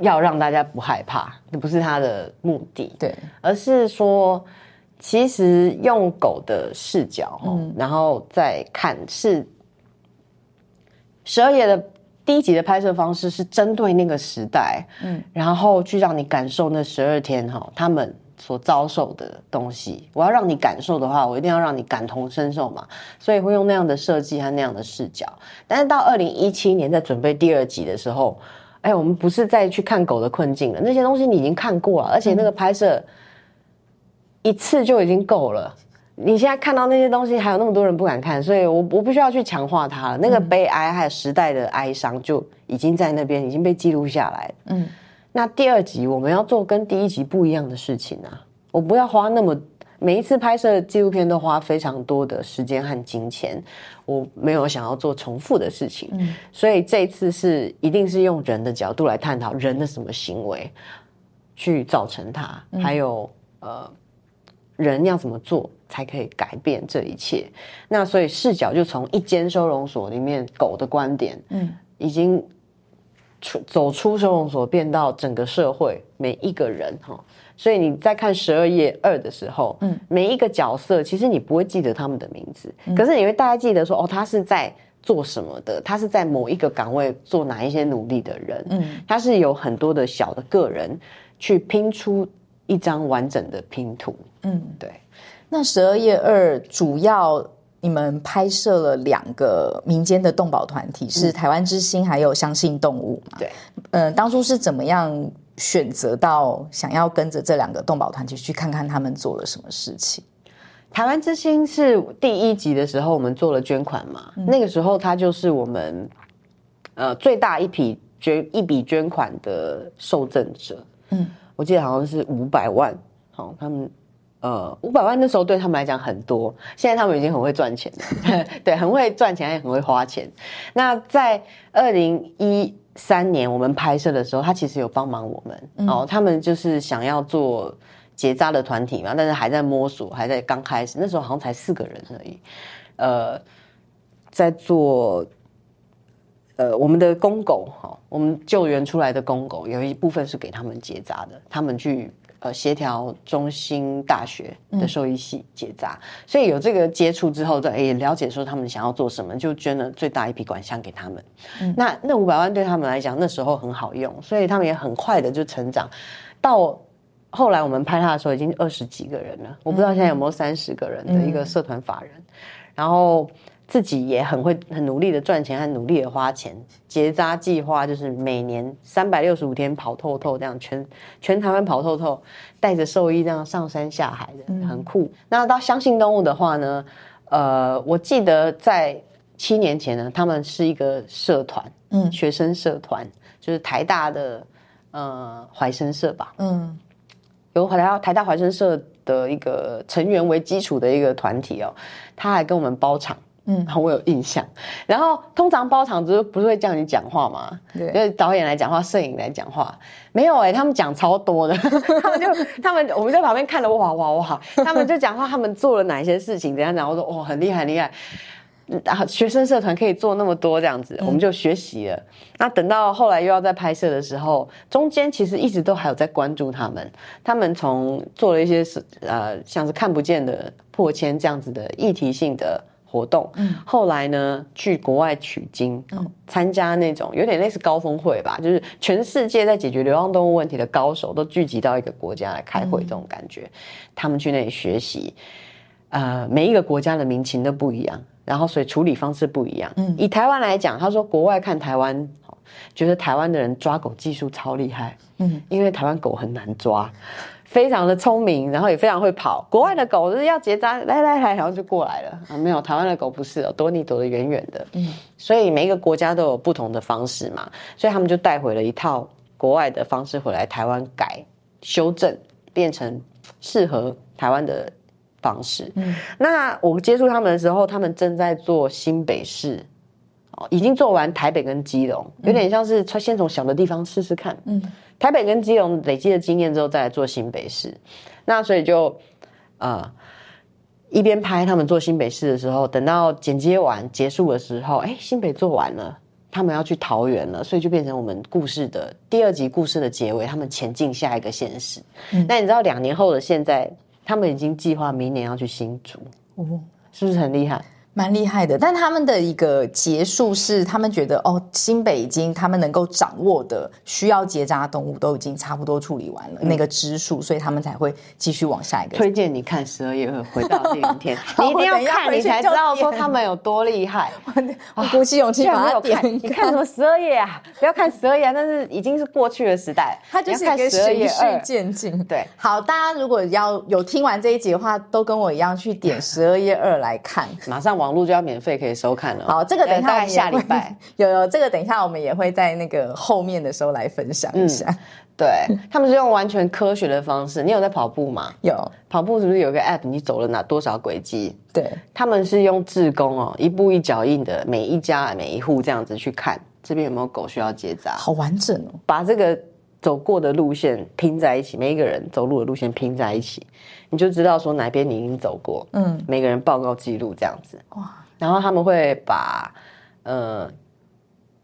要让大家不害怕，这不是他的目的。对，而是说其实用狗的视角，然后再看是12夜的第一集的拍摄方式是针对那个时代，然后去让你感受那12天他们所遭受的东西。我要让你感受的话，我一定要让你感同身受嘛，所以会用那样的设计和那样的视角。但是到2017年在准备第二集的时候，我们不是再去看狗的困境了，那些东西你已经看过了，而且那个拍摄一次就已经够了。你现在看到那些东西，还有那么多人不敢看，所以我不需要去强化它了。那个悲哀还有时代的哀伤就已经在那边，已经被记录下来了。那第二集我们要做跟第一集不一样的事情啊！我不要花那么，每一次拍摄纪录片都花非常多的时间和金钱，我没有想要做重复的事情。所以这一次是一定是用人的角度来探讨人的什么行为去造成它，还有人要怎么做才可以改变这一切。那所以视角就从一间收容所里面狗的观点，已经走出收容所，变到整个社会每一个人。所以你在看12夜2的时候，每一个角色其实你不会记得他们的名字，可是你会大概记得说，他是在做什么的，他是在某一个岗位做哪一些努力的人，他是有很多的小的个人去拼出一张完整的拼图。对。那12夜2主要你们拍摄了2个民间的动保团体，是台湾之心还有相信动物嘛？对，当初是怎么样选择到想要跟着这2个动保团体去看看他们做了什么事情？台湾之心是第1集的时候我们做了捐款嘛，那个时候它就是我们最大一笔捐款的受赠者。我记得好像是500万，好，他们。500万那时候对他们来讲很多，现在他们已经很会赚钱了。对，很会赚钱，也很会花钱。那在2013年我们拍摄的时候，他其实有帮忙我们，他们就是想要做结扎的团体嘛，但是还在摸索，还在刚开始。那时候好像才4个人而已，在做我们的公狗，我们救援出来的公狗有一部分是给他们结扎的，他们去。协调中兴大学的兽医系结扎，所以有这个接触之后，也了解说他们想要做什么，就捐了最大一批款项给他们。那500万对他们来讲那时候很好用，所以他们也很快的就成长。到后来我们拍他的时候，已经20几个人了，我不知道现在有没有30个人的一个社团法人，然后自己也很努力的赚钱，很努力的花钱。结扎计划就是每年365天跑透透，这样全台湾跑透透，带着兽医这样上山下海的，很酷。那到相信动物的话呢，我记得在7年前呢，他们是一个社团，学生社团，就是台大的怀生社吧，由台大怀生社的一个成员为基础的一个团体哦，他还跟我们包场。我有印象。然后通常包场就是不是会叫你讲话嘛？对，就是导演来讲话，摄影来讲话。没有他们讲超多的，我们在旁边看了，哇，他们就讲话，他们做了哪些事情，怎样讲。我说很厉害，很厉害。学生社团可以做那么多这样子，我们就学习了。那等到后来又要在拍摄的时候，中间其实一直都还有在关注他们。他们从做了一些像是看不见的破千这样子的议题性的。活动，后来呢去国外取经，参加那种有点类似高峰会吧，就是全世界在解决流浪动物问题的高手都聚集到一个国家来开会，这种感觉。他们去那里学习，每一个国家的民情都不一样，然后所以处理方式不一样。以台湾来讲，他说国外看台湾，觉得台湾的人抓狗技术超厉害，因为台湾狗很难抓。非常的聪明，然后也非常会跑。国外的狗就是要结扎，来，然后就过来了啊！没有，台湾的狗不是，躲你躲得远远的。所以每一个国家都有不同的方式嘛，所以他们就带回了一套国外的方式回来台湾改修正，变成适合台湾的方式。嗯，那我接触他们的时候，他们正在做新北市，已经做完台北跟基隆，有点像是先从小的地方试试看。嗯，台北跟基隆累积的经验之后，再来做新北市。那所以就一边拍他们做新北市的时候，等到剪接完结束的时候，哎，新北做完了，他们要去桃园了，所以就变成我们故事的第二集故事的结尾，他们前进下一个县市。嗯，那你知道2年后的现在，他们已经计划明年要去新竹。哦，是不是很厉害？蛮厉害的，但他们的一个结束是他们觉得哦，新北已经他们能够掌握的需要结扎动物都已经差不多处理完了，那个支数，所以他们才会继续往下一个。推荐你看12月回到第一天你一定要看你才知道说他们有多厉害。我鼓起勇气把它点一看。你看什么12月啊？不要看12月啊，但是已经是过去的时代，它就是一个循序渐进。对，好，大家如果要有听完这一集的话，都跟我一样去点12月2来看，马上网路就要免费可以收看了。好，这个等一下大概下礼拜有这个等一下我们也会在那个后面的时候来分享一下。嗯，对，他们是用完全科学的方式。你有在跑步吗？有跑步，是不是有一个 app 你走了哪多少轨迹？对，他们是用志工一步一脚印的，每一家每一户这样子去看这边有没有狗需要结扎，好完整哦，把这个走过的路线拼在一起，每一个人走路的路线拼在一起，你就知道说哪边你已经走过。嗯，每个人报告记录这样子。哇，然后他们会把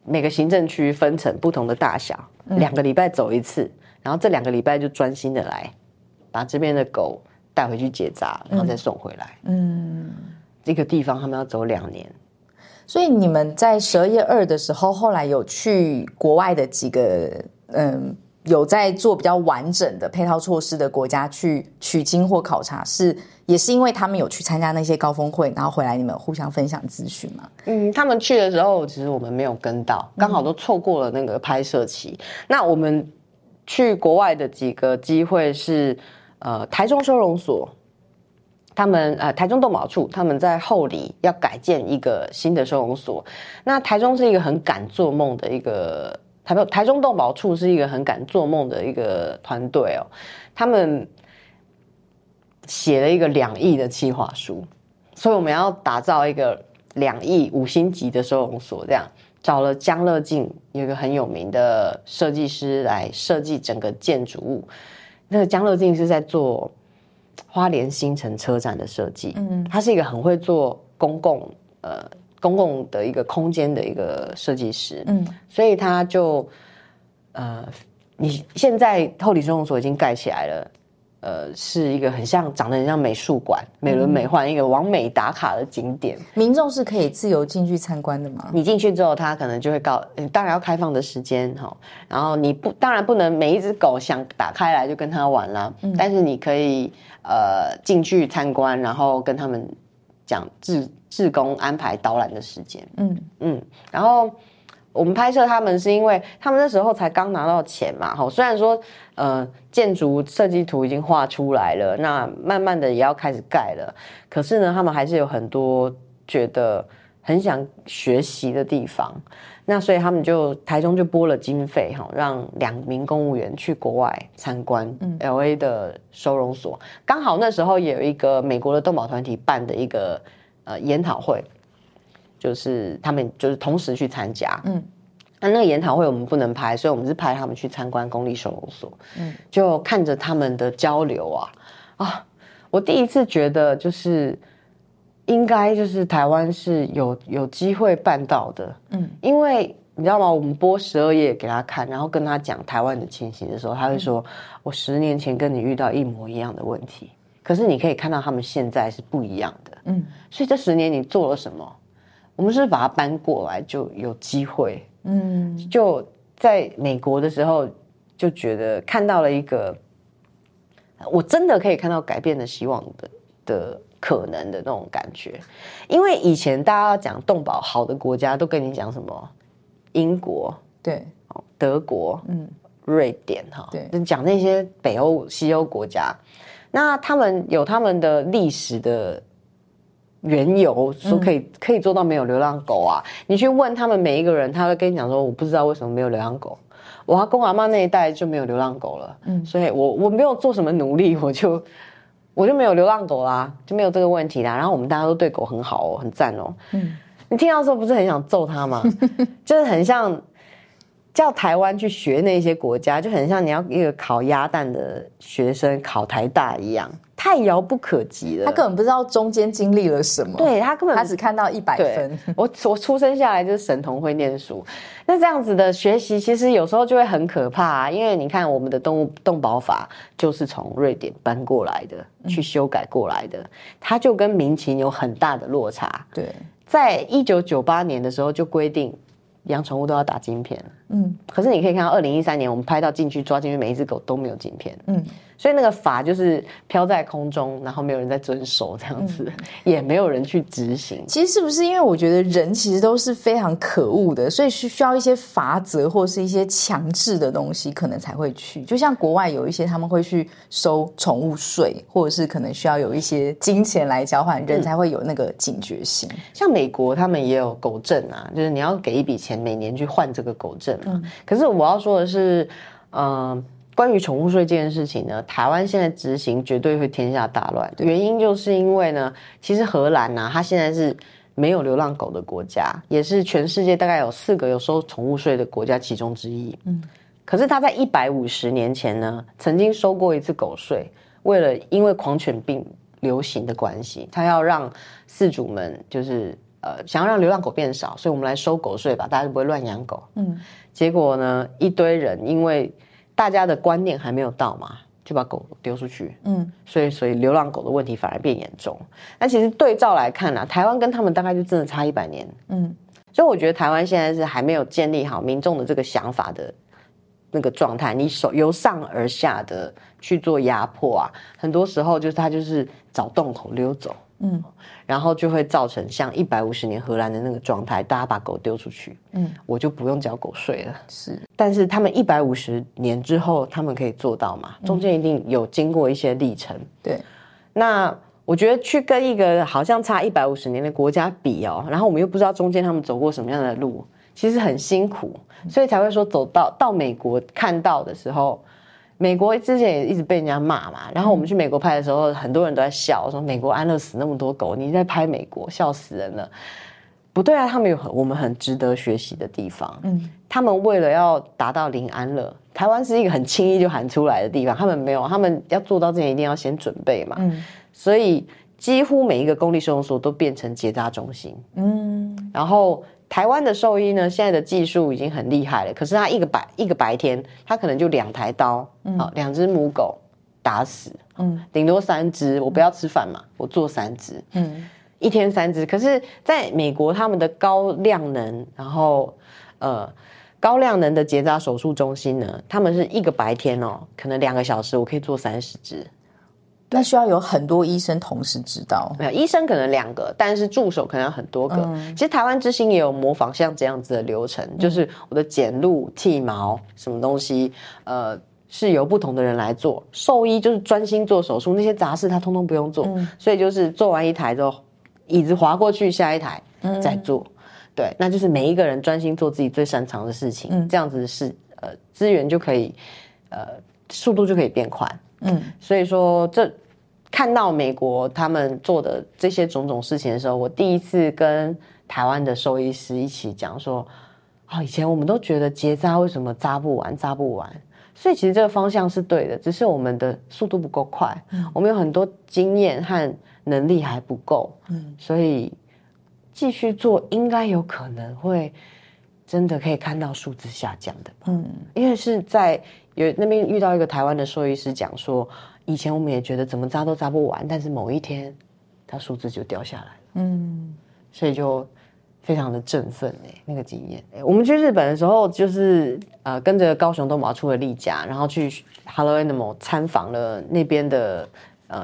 每个行政区分成不同的大小，2个礼拜走一次，然后这2个礼拜就专心的来把这边的狗带回去结扎，然后再送回来。嗯，这个地方他们要走2年。所以你们在12月2的时候，后来有去国外的几个有在做比较完整的配套措施的国家去取经或考察，也是因为他们有去参加那些高峰会，然后回来你们互相分享资讯嘛？嗯，他们去的时候其实我们没有跟到，刚好都错过了那个拍摄期。那我们去国外的几个机会是台中收容所，他们台中动保处他们在后里要改建一个新的收容所。那台中是一个很敢做梦的一个台中动保处是一个很敢做梦的一个团队哦，他们写了一个2亿的企划书，所以我们要打造一个2亿5星级的收容所，这样找了江乐进有一个很有名的设计师来设计整个建筑物。那个江乐进是在做花莲新城车站的设计，他是一个很会做公共的一个空间的一个设计师。嗯，所以他就你现在后里收容所已经盖起来了，是一个长得很像美术馆，美轮美奂一个完美打卡的景点。民众是可以自由进去参观的吗？你进去之后，他可能就会当然要开放的时间哈，然后你当然不能每一只狗想打开来就跟他玩啦，但是你可以进去参观，然后跟他们讲志工安排导览的时间。然后我们拍摄他们是因为他们那时候才刚拿到钱嘛，虽然说建筑设计图已经画出来了，那慢慢的也要开始盖了，可是呢他们还是有很多觉得很想学习的地方。那所以他们台中就拨了经费让2名公务员去国外参观 LA 的收容所。刚好那时候也有一个美国的动保团体办的一个研讨会，就是他们就是同时去参加。那个研讨会我们不能拍，所以我们是拍他们去参观公立收容所。就看着他们的交流啊，我第一次觉得就是应该就是台湾是有机会办到的。因为你知道吗，我们播12页给他看，然后跟他讲台湾的情形的时候，他会说我10年前跟你遇到一模一样的问题，可是你可以看到他们现在是不一样的。所以这10年你做了什么，我们是把它搬过来就有机会。就在美国的时候就觉得看到了一个我真的可以看到改变的希望的可能的那种感觉。因为以前大家讲动保好的国家都跟你讲什么英国，对，德国，瑞典，对，讲那些北欧西欧国家，那他们有他们的历史的缘由，说可以做到没有流浪狗啊。你去问他们每一个人，他会跟你讲说我不知道为什么没有流浪狗，我阿公阿嬷那一代就没有流浪狗了，所以我没有做什么努力，我就我就没有流浪狗啦，就没有这个问题啦。然后我们大家都对狗很好哦，很赞哦。嗯，你听到的时候不是很想揍它吗？就是很像叫台湾去学那些国家，就很像你要一个考鸭蛋的学生考台大一样，太遥不可及了。他根本不知道中间经历了什么，对，他根本他只看到100分。我出生下来就是神童会念书，那这样子的学习其实有时候就会很可怕啊。因为你看我们的动保法就是从瑞典搬过来的，去修改过来的，它就跟民情有很大的落差。对，在1998年的时候就规定。养宠物都要打晶片，嗯，可是你可以看到2013年我们拍到进去抓进去每一只狗都没有晶片，嗯，所以那个法就是飘在空中，然后没有人在遵守这样子，也没有人去执行。其实是不是因为我觉得人其实都是非常可恶的，所以需要一些法则或是一些强制的东西可能才会去，就像国外有一些他们会去收宠物税，或者是可能需要有一些金钱来交换，人才会有那个警觉性。像美国他们也有狗证啊，就是你要给一笔钱每年去换这个狗证啊。可是我要说的是关于宠物税这件事情呢，台湾现在执行绝对会天下大乱，原因就是因为呢，其实荷兰啊它现在是没有流浪狗的国家，也是全世界大概有4个有收宠物税的国家其中之一。嗯，可是它在150年前呢曾经收过一次狗税，因为狂犬病流行的关系，它要让饲主们就是想要让流浪狗变少，所以我们来收狗税吧，大家就不会乱养狗。嗯，结果呢，一堆人因为大家的观念还没有到嘛，就把狗丢出去。嗯，所以流浪狗的问题反而变严重。那其实对照来看啊，台湾跟他们大概就真的差100年。嗯，所以我觉得台湾现在是还没有建立好民众的这个想法的那个状态，你由上而下的去做压迫啊，很多时候就是他就是找洞口溜走。嗯，然后就会造成像150年荷兰的那个状态，大家把狗丢出去，嗯，我就不用缴狗税了。是，但是他们150年之后，他们可以做到嘛？中间一定有经过一些历程。对，那我觉得去跟一个好像差150年的国家比哦，然后我们又不知道中间他们走过什么样的路，其实很辛苦，所以才会说到美国看到的时候。美国之前也一直被人家骂嘛，然后我们去美国拍的时候，很多人都在笑说美国安乐死那么多狗，你在拍美国，笑死人了。不对啊，他们有我们很值得学习的地方。嗯，他们为了要达到零安乐，台湾是一个很轻易就喊出来的地方，他们没有，他们要做到之前一定要先准备嘛。嗯，所以几乎每一个公立收容所都变成结扎中心。嗯，然后。台湾的兽医呢，现在的技术已经很厉害了，可是他一个白天他可能就2台刀，2只母狗打死，顶多3只，我不要吃饭嘛，我做3只，一天3只。可是在美国他们的高量能，然后高量能的结扎手术中心呢，他们是一个白天哦，可能2个小时我可以做30只。那需要有很多医生同时指导，没有医生可能2个，但是助手可能要很多个。其实台湾之星也有模仿像这样子的流程，就是我的剪鹿、剃毛什么东西，是由不同的人来做。兽医就是专心做手术，那些杂事他通通不用做，所以就是做完一台之后，椅子滑过去下一台再做。对，那就是每一个人专心做自己最擅长的事情，这样子是资源就可以，速度就可以变快。嗯，所以说看到美国他们做的这些种种事情的时候，我第一次跟台湾的兽医师一起讲说，以前我们都觉得结扎为什么扎不完，所以其实这个方向是对的，只是我们的速度不够快，我们有很多经验和能力还不够，所以继续做应该有可能会真的可以看到数字下降的吧。因为是在有那边遇到一个台湾的兽医师讲说，以前我们也觉得怎么扎都扎不完，但是某一天他数字就掉下来了。所以就非常的振奋那个经验。我们去日本的时候就是跟着高雄动保处的立家，然后去 Hello Animal 参访了那边的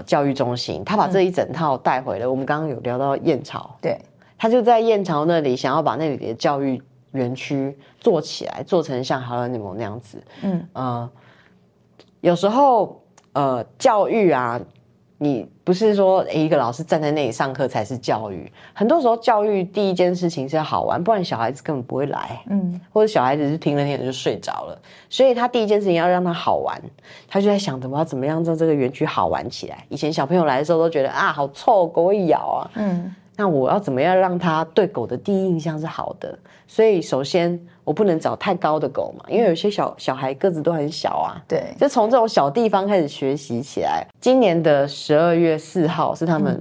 教育中心，他把这一整套带回了我们刚刚有聊到燕巢。对，他就在燕巢那里想要把那里的教育园区做起来，做成像 Hello Animal 那样子。有时候教育啊，你不是说一个老师站在那里上课才是教育，很多时候教育第一件事情是要好玩，不然小孩子根本不会来，或者小孩子是听了听了就睡着了，所以他第一件事情要让他好玩，他就在想着我要怎么样让这个园区好玩起来。以前小朋友来的时候都觉得啊好臭，狗会咬啊，那我要怎么样让他对狗的第一印象是好的？所以首先我不能找太高的狗嘛，因为有些小孩个子都很小啊。对，就从这种小地方开始学习起来。今年的12月4号是他们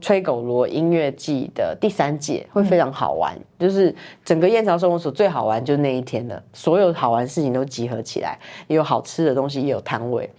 吹狗锣音乐季的第3届，会非常好玩。就是整个燕巢收容所最好玩就是那一天了，所有好玩事情都集合起来，也有好吃的东西，也有摊位。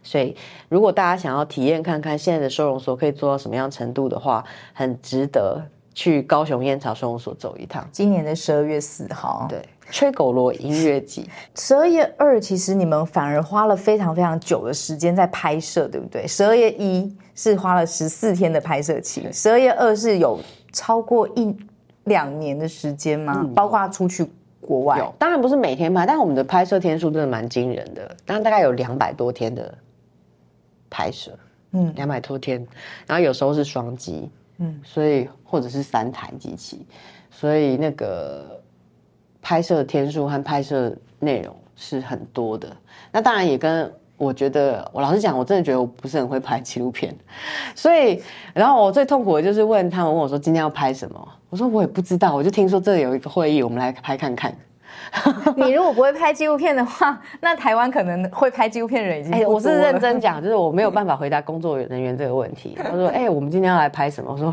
所以如果大家想要体验看看现在的收容所可以做到什么样程度的话，很值得去高雄燕巢收容所走一趟。今年的12月4号，对，吹狗锣音乐季。12月2其实你们反而花了非常非常久的时间在拍摄，对不对？12月1是花了14天的拍摄期，12月2是有超过1-2年的时间吗？包括出去国外。有，当然不是每天拍，但我们的拍摄天数真的蛮惊人的，当然大概有200多天的拍摄，200多天，然后有时候是双机，所以或者是3台机器，所以那个拍摄天数和拍摄内容是很多的。那当然也跟我觉得，我老实讲，我真的觉得我不是很会拍纪录片，所以然后我最痛苦的就是问我说今天要拍什么，我说我也不知道，我就听说这里有一个会议，我们来拍看看。你如果不会拍纪录片的话，那台湾可能会拍纪录片的人已经不多了。我是认真讲，就是我没有办法回答工作人员这个问题。他说我们今天要来拍什么，我说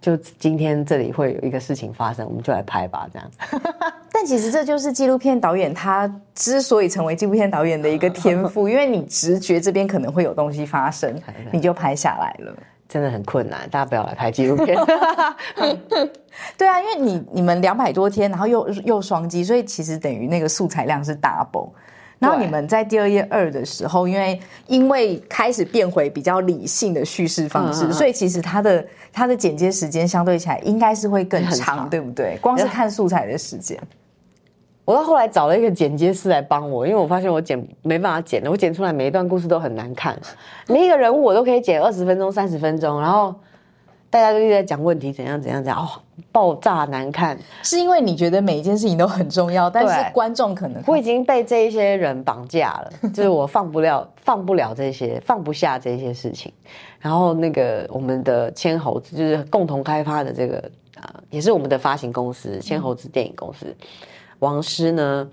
就今天这里会有一个事情发生，我们就来拍吧，这样。但其实这就是纪录片导演他之所以成为纪录片导演的一个天赋，因为你直觉这边可能会有东西发生，你就拍下来了。真的很困难，大家不要来拍纪录片。对啊，因为你们200多天，然后又双击，所以其实等于那个素材量是 double。然后你们在12月2的时候，因为开始变回比较理性的叙事方式，所以其实它的剪接时间相对起来应该是会更长，对不对？光是看素材的时间。我到后来找了一个剪接师来帮我，因为我发现我没办法剪了，我剪出来每一段故事都很难看，每一个人物我都可以剪20分钟、30分钟，然后大家就一直在讲问题怎样怎样怎样，爆炸难看。是因为你觉得每一件事情都很重要，但是观众可能我已经被这一些人绑架了，就是我放不下这些事情。然后那个我们的千猴子就是共同开发的这个也是我们的发行公司千猴子电影公司。王师呢，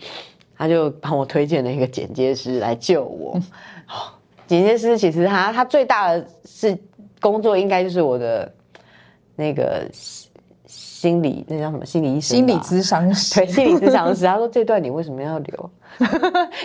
他就帮我推荐了一个剪接师来救我。剪接师其实他最大的是工作，应该就是我的那个心理，那叫什么心理医生？心理咨商师。对，心理咨商师。他说这段你为什么要留？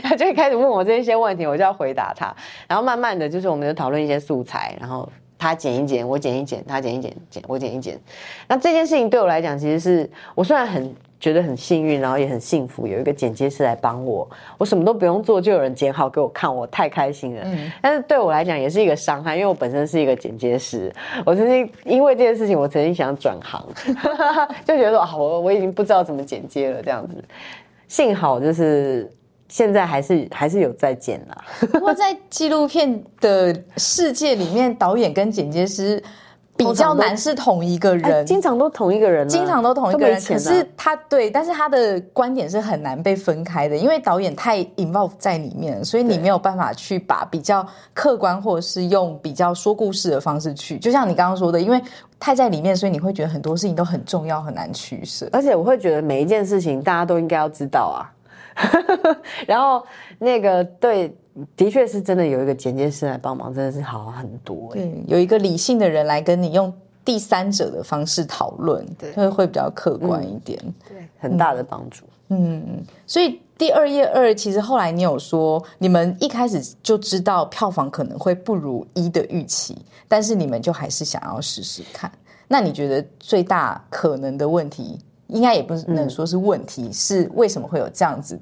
他就开始问我这些问题，我就要回答他。然后慢慢的就是我们就讨论一些素材，然后他剪一剪，我剪一剪，他剪一剪，我剪一剪。那这件事情对我来讲，其实是我虽然很觉得很幸运，然后也很幸福，有一个剪接师来帮我，我什么都不用做就有人剪好给我看，我太开心了。但是对我来讲也是一个伤害，因为我本身是一个剪接师，我曾经因为这件事情，我曾经想转行，就觉得说我已经不知道怎么剪接了这样子。幸好就是现在还是有在剪啦。不过在纪录片的世界里面，导演跟剪接师比较难是同一个人，经常都同一个人，经常都同一个人。可是他对，但是他的观点是很难被分开的，因为导演太 involve 在里面，所以你没有办法去把比较客观或者是用比较说故事的方式去。就像你刚刚说的，因为太在里面，所以你会觉得很多事情都很重要，很难取舍。而且我会觉得每一件事情大家都应该要知道啊。然后那个对。的确是真的有一个剪接师来帮忙，真的是好很多。对，有一个理性的人来跟你用第三者的方式讨论，对，会比较客观一点，对，很大的帮助。所以12月2其实后来你有说，你们一开始就知道票房可能会不如1的预期，但是你们就还是想要试试看。那你觉得最大可能的问题？应该也不能说是问题，是为什么会有这样子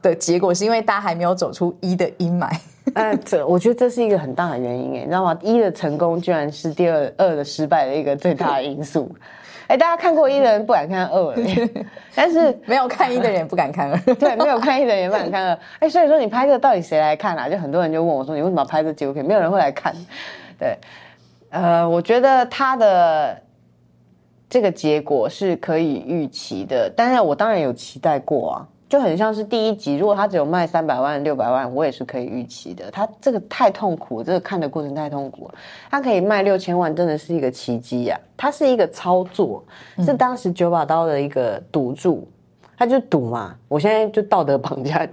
的结果？是因为大家还没有走出1的阴霾。我觉得这是一个很大的原因，你知道吗？1的成功居然是2的失败的一个最大的因素。大家看过1的人不敢看2了，但是没有看1的人也不敢看2。对，没有看1的人也不敢看2。所以说你拍这个到底谁来看啊？就很多人就问我说，你为什么要拍这纪录片？没有人会来看。对，我觉得他的这个结果是可以预期的，但是我当然有期待过啊，就很像是第一集，如果他只有卖300万、600万，我也是可以预期的。他这个太痛苦，这个看的过程太痛苦了。他可以卖6000万，真的是一个奇迹啊！它是一个操作，是当时九把刀的一个赌注。他就赌嘛，我现在就道德绑架你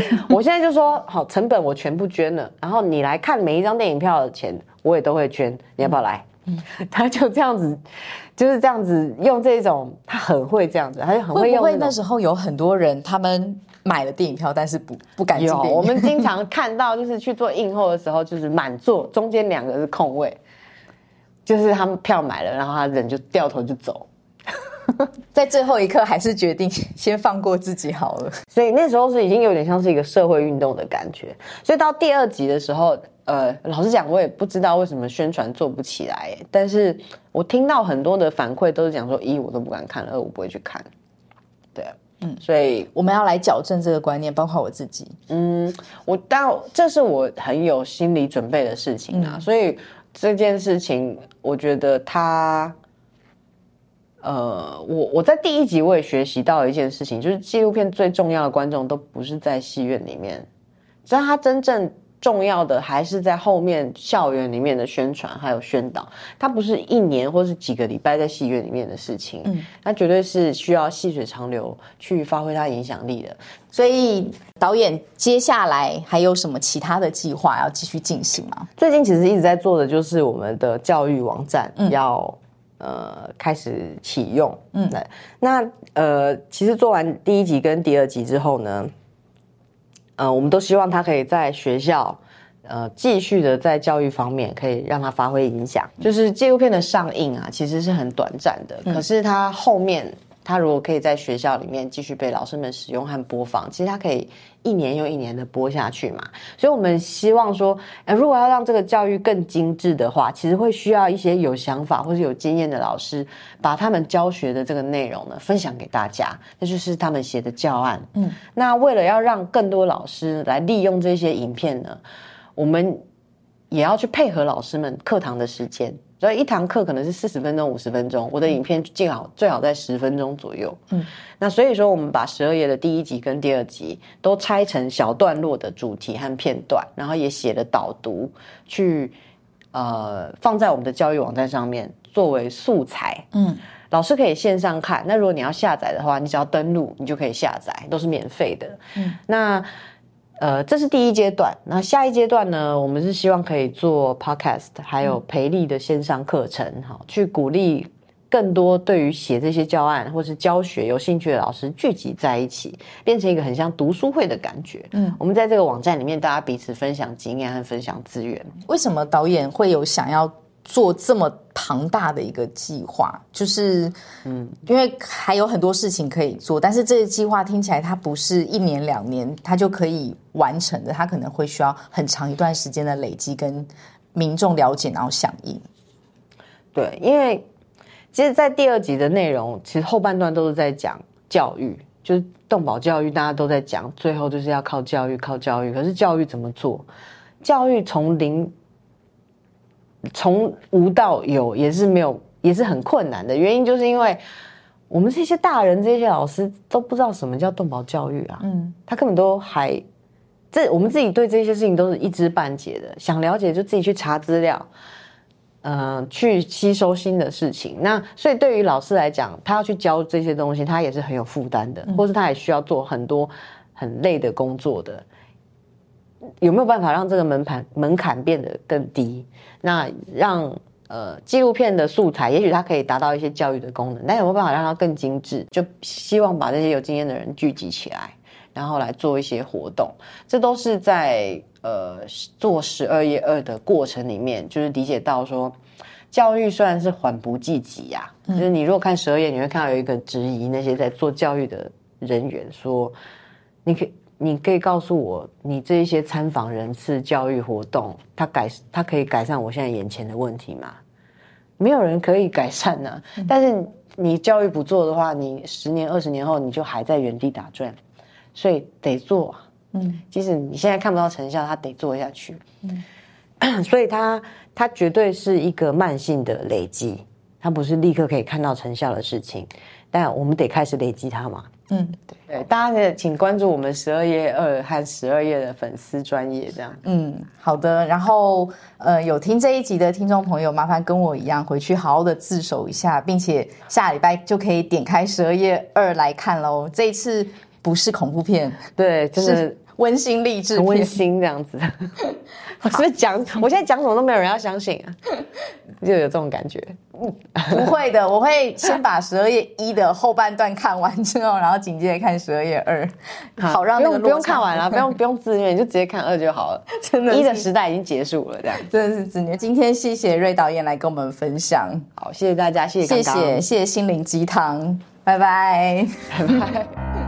们，我现在就说好，成本我全部捐了，然后你来看每一张电影票的钱我也都会捐，你要不要来？他就这样子，就是这样子用这种，他很会这样子，他就很会用。会不会那时候有很多人他们买了电影票，但是不敢进电影院？有，我们经常看到，就是去做映后的时候，就是满座，中间2个是空位，就是他们票买了，然后他人就掉头就走。在最后一刻还是决定先放过自己好了，所以那时候是已经有点像是一个社会运动的感觉。所以到第2集的时候，老实讲我也不知道为什么宣传做不起来，但是我听到很多的反馈都是讲说1我都不敢看了，2我不会去看。对，嗯，所以我们要来矫正这个观念，包括我自己。嗯，这是我很有心理准备的事情啊，所以这件事情我觉得它我在第1集我也学习到一件事情，就是纪录片最重要的观众都不是在戏院里面，只要他真正重要的还是在后面校园里面的宣传还有宣导，它不是1年或是几个礼拜在戏院里面的事情，它绝对是需要细水长流去发挥它影响力的。所以导演接下来还有什么其他的计划要继续进行吗？最近其实一直在做的就是我们的教育网站要开始启用。对，那其实做完第1集跟第2集之后呢，我们都希望他可以在学校继续的在教育方面可以让他发挥影响。就是纪录片的上映啊，其实是很短暂的，可是他后面他如果可以在学校里面继续被老师们使用和播放，其实他可以1年又1年的播下去嘛。所以我们希望说，如果要让这个教育更精致的话，其实会需要一些有想法或是有经验的老师，把他们教学的这个内容呢分享给大家，那就是他们写的教案。那为了要让更多老师来利用这些影片呢，我们也要去配合老师们课堂的时间。所以一堂课可能是40分钟、50分钟，我的影片最好在10分钟左右。那所以说我们把12页的第1集跟第2集都拆成小段落的主题和片段，然后也写了导读去放在我们的教育网站上面作为素材。老师可以线上看，那如果你要下载的话，你只要登录你就可以下载，都是免费的。那这是第1阶段。那下一阶段呢，我们是希望可以做 podcast 还有培力的线上课程，去鼓励更多对于写这些教案或是教学有兴趣的老师聚集在一起，变成一个很像读书会的感觉。我们在这个网站里面大家彼此分享经验和分享资源。为什么导演会有想要做这么庞大的一个计划？就是因为还有很多事情可以做，但是这个计划听起来它不是1年2年它就可以完成的，它可能会需要很长一段时间的累积跟民众了解然后响应。对，因为其实在第2集的内容其实后半段都是在讲教育，就是动保教育大家都在讲，最后就是要靠教育靠教育。可是教育怎么做？教育从无到有也是很困难的，原因就是因为我们这些大人这些老师都不知道什么叫动保教育啊。他根本都我们自己对这些事情都是一知半解的，想了解就自己去查资料，去吸收新的事情。那所以对于老师来讲，他要去教这些东西他也是很有负担的，或是他也需要做很多很累的工作的。有没有办法让这个门槛变得更低？那让纪录片的素材也许它可以达到一些教育的功能，但有没有办法让它更精致？就希望把这些有经验的人聚集起来，然后来做一些活动。这都是在做12月2的过程里面，就是理解到说教育虽然是缓不济急啊，就是你如果看12页，你会看到有一个质疑那些在做教育的人员说，你可以告诉我，你这一些参访人次教育活动，它可以改善我现在眼前的问题吗？没有人可以改善啊。但是你教育不做的话，你10年、20年后你就还在原地打转，所以得做。即使你现在看不到成效，它得做下去。所以它绝对是一个慢性的累积，它不是立刻可以看到成效的事情，但我们得开始累积它嘛。嗯，对，大家请关注我们12月2和12月的粉丝专页这样。嗯，好的。然后有听这一集的听众朋友，麻烦跟我一样回去好好的自首一下，并且下礼拜就可以点开12月2来看咯。这一次不是恐怖片，对，真的温馨励志片，温馨这样子。我是不是讲，我现在讲什么都没有人要相信啊？就有这种感觉。不会的，我会先把12月1的后半段看完之后，然后紧接着看12月2，好让那个不用看完了，不用自虐，你就直接看2就好了。真的，1的时代已经结束了，这样真的是自虐。今天谢谢瑞导演来跟我们分享，好，谢谢大家，谢谢刚刚，谢谢心灵鸡汤，拜拜，拜拜。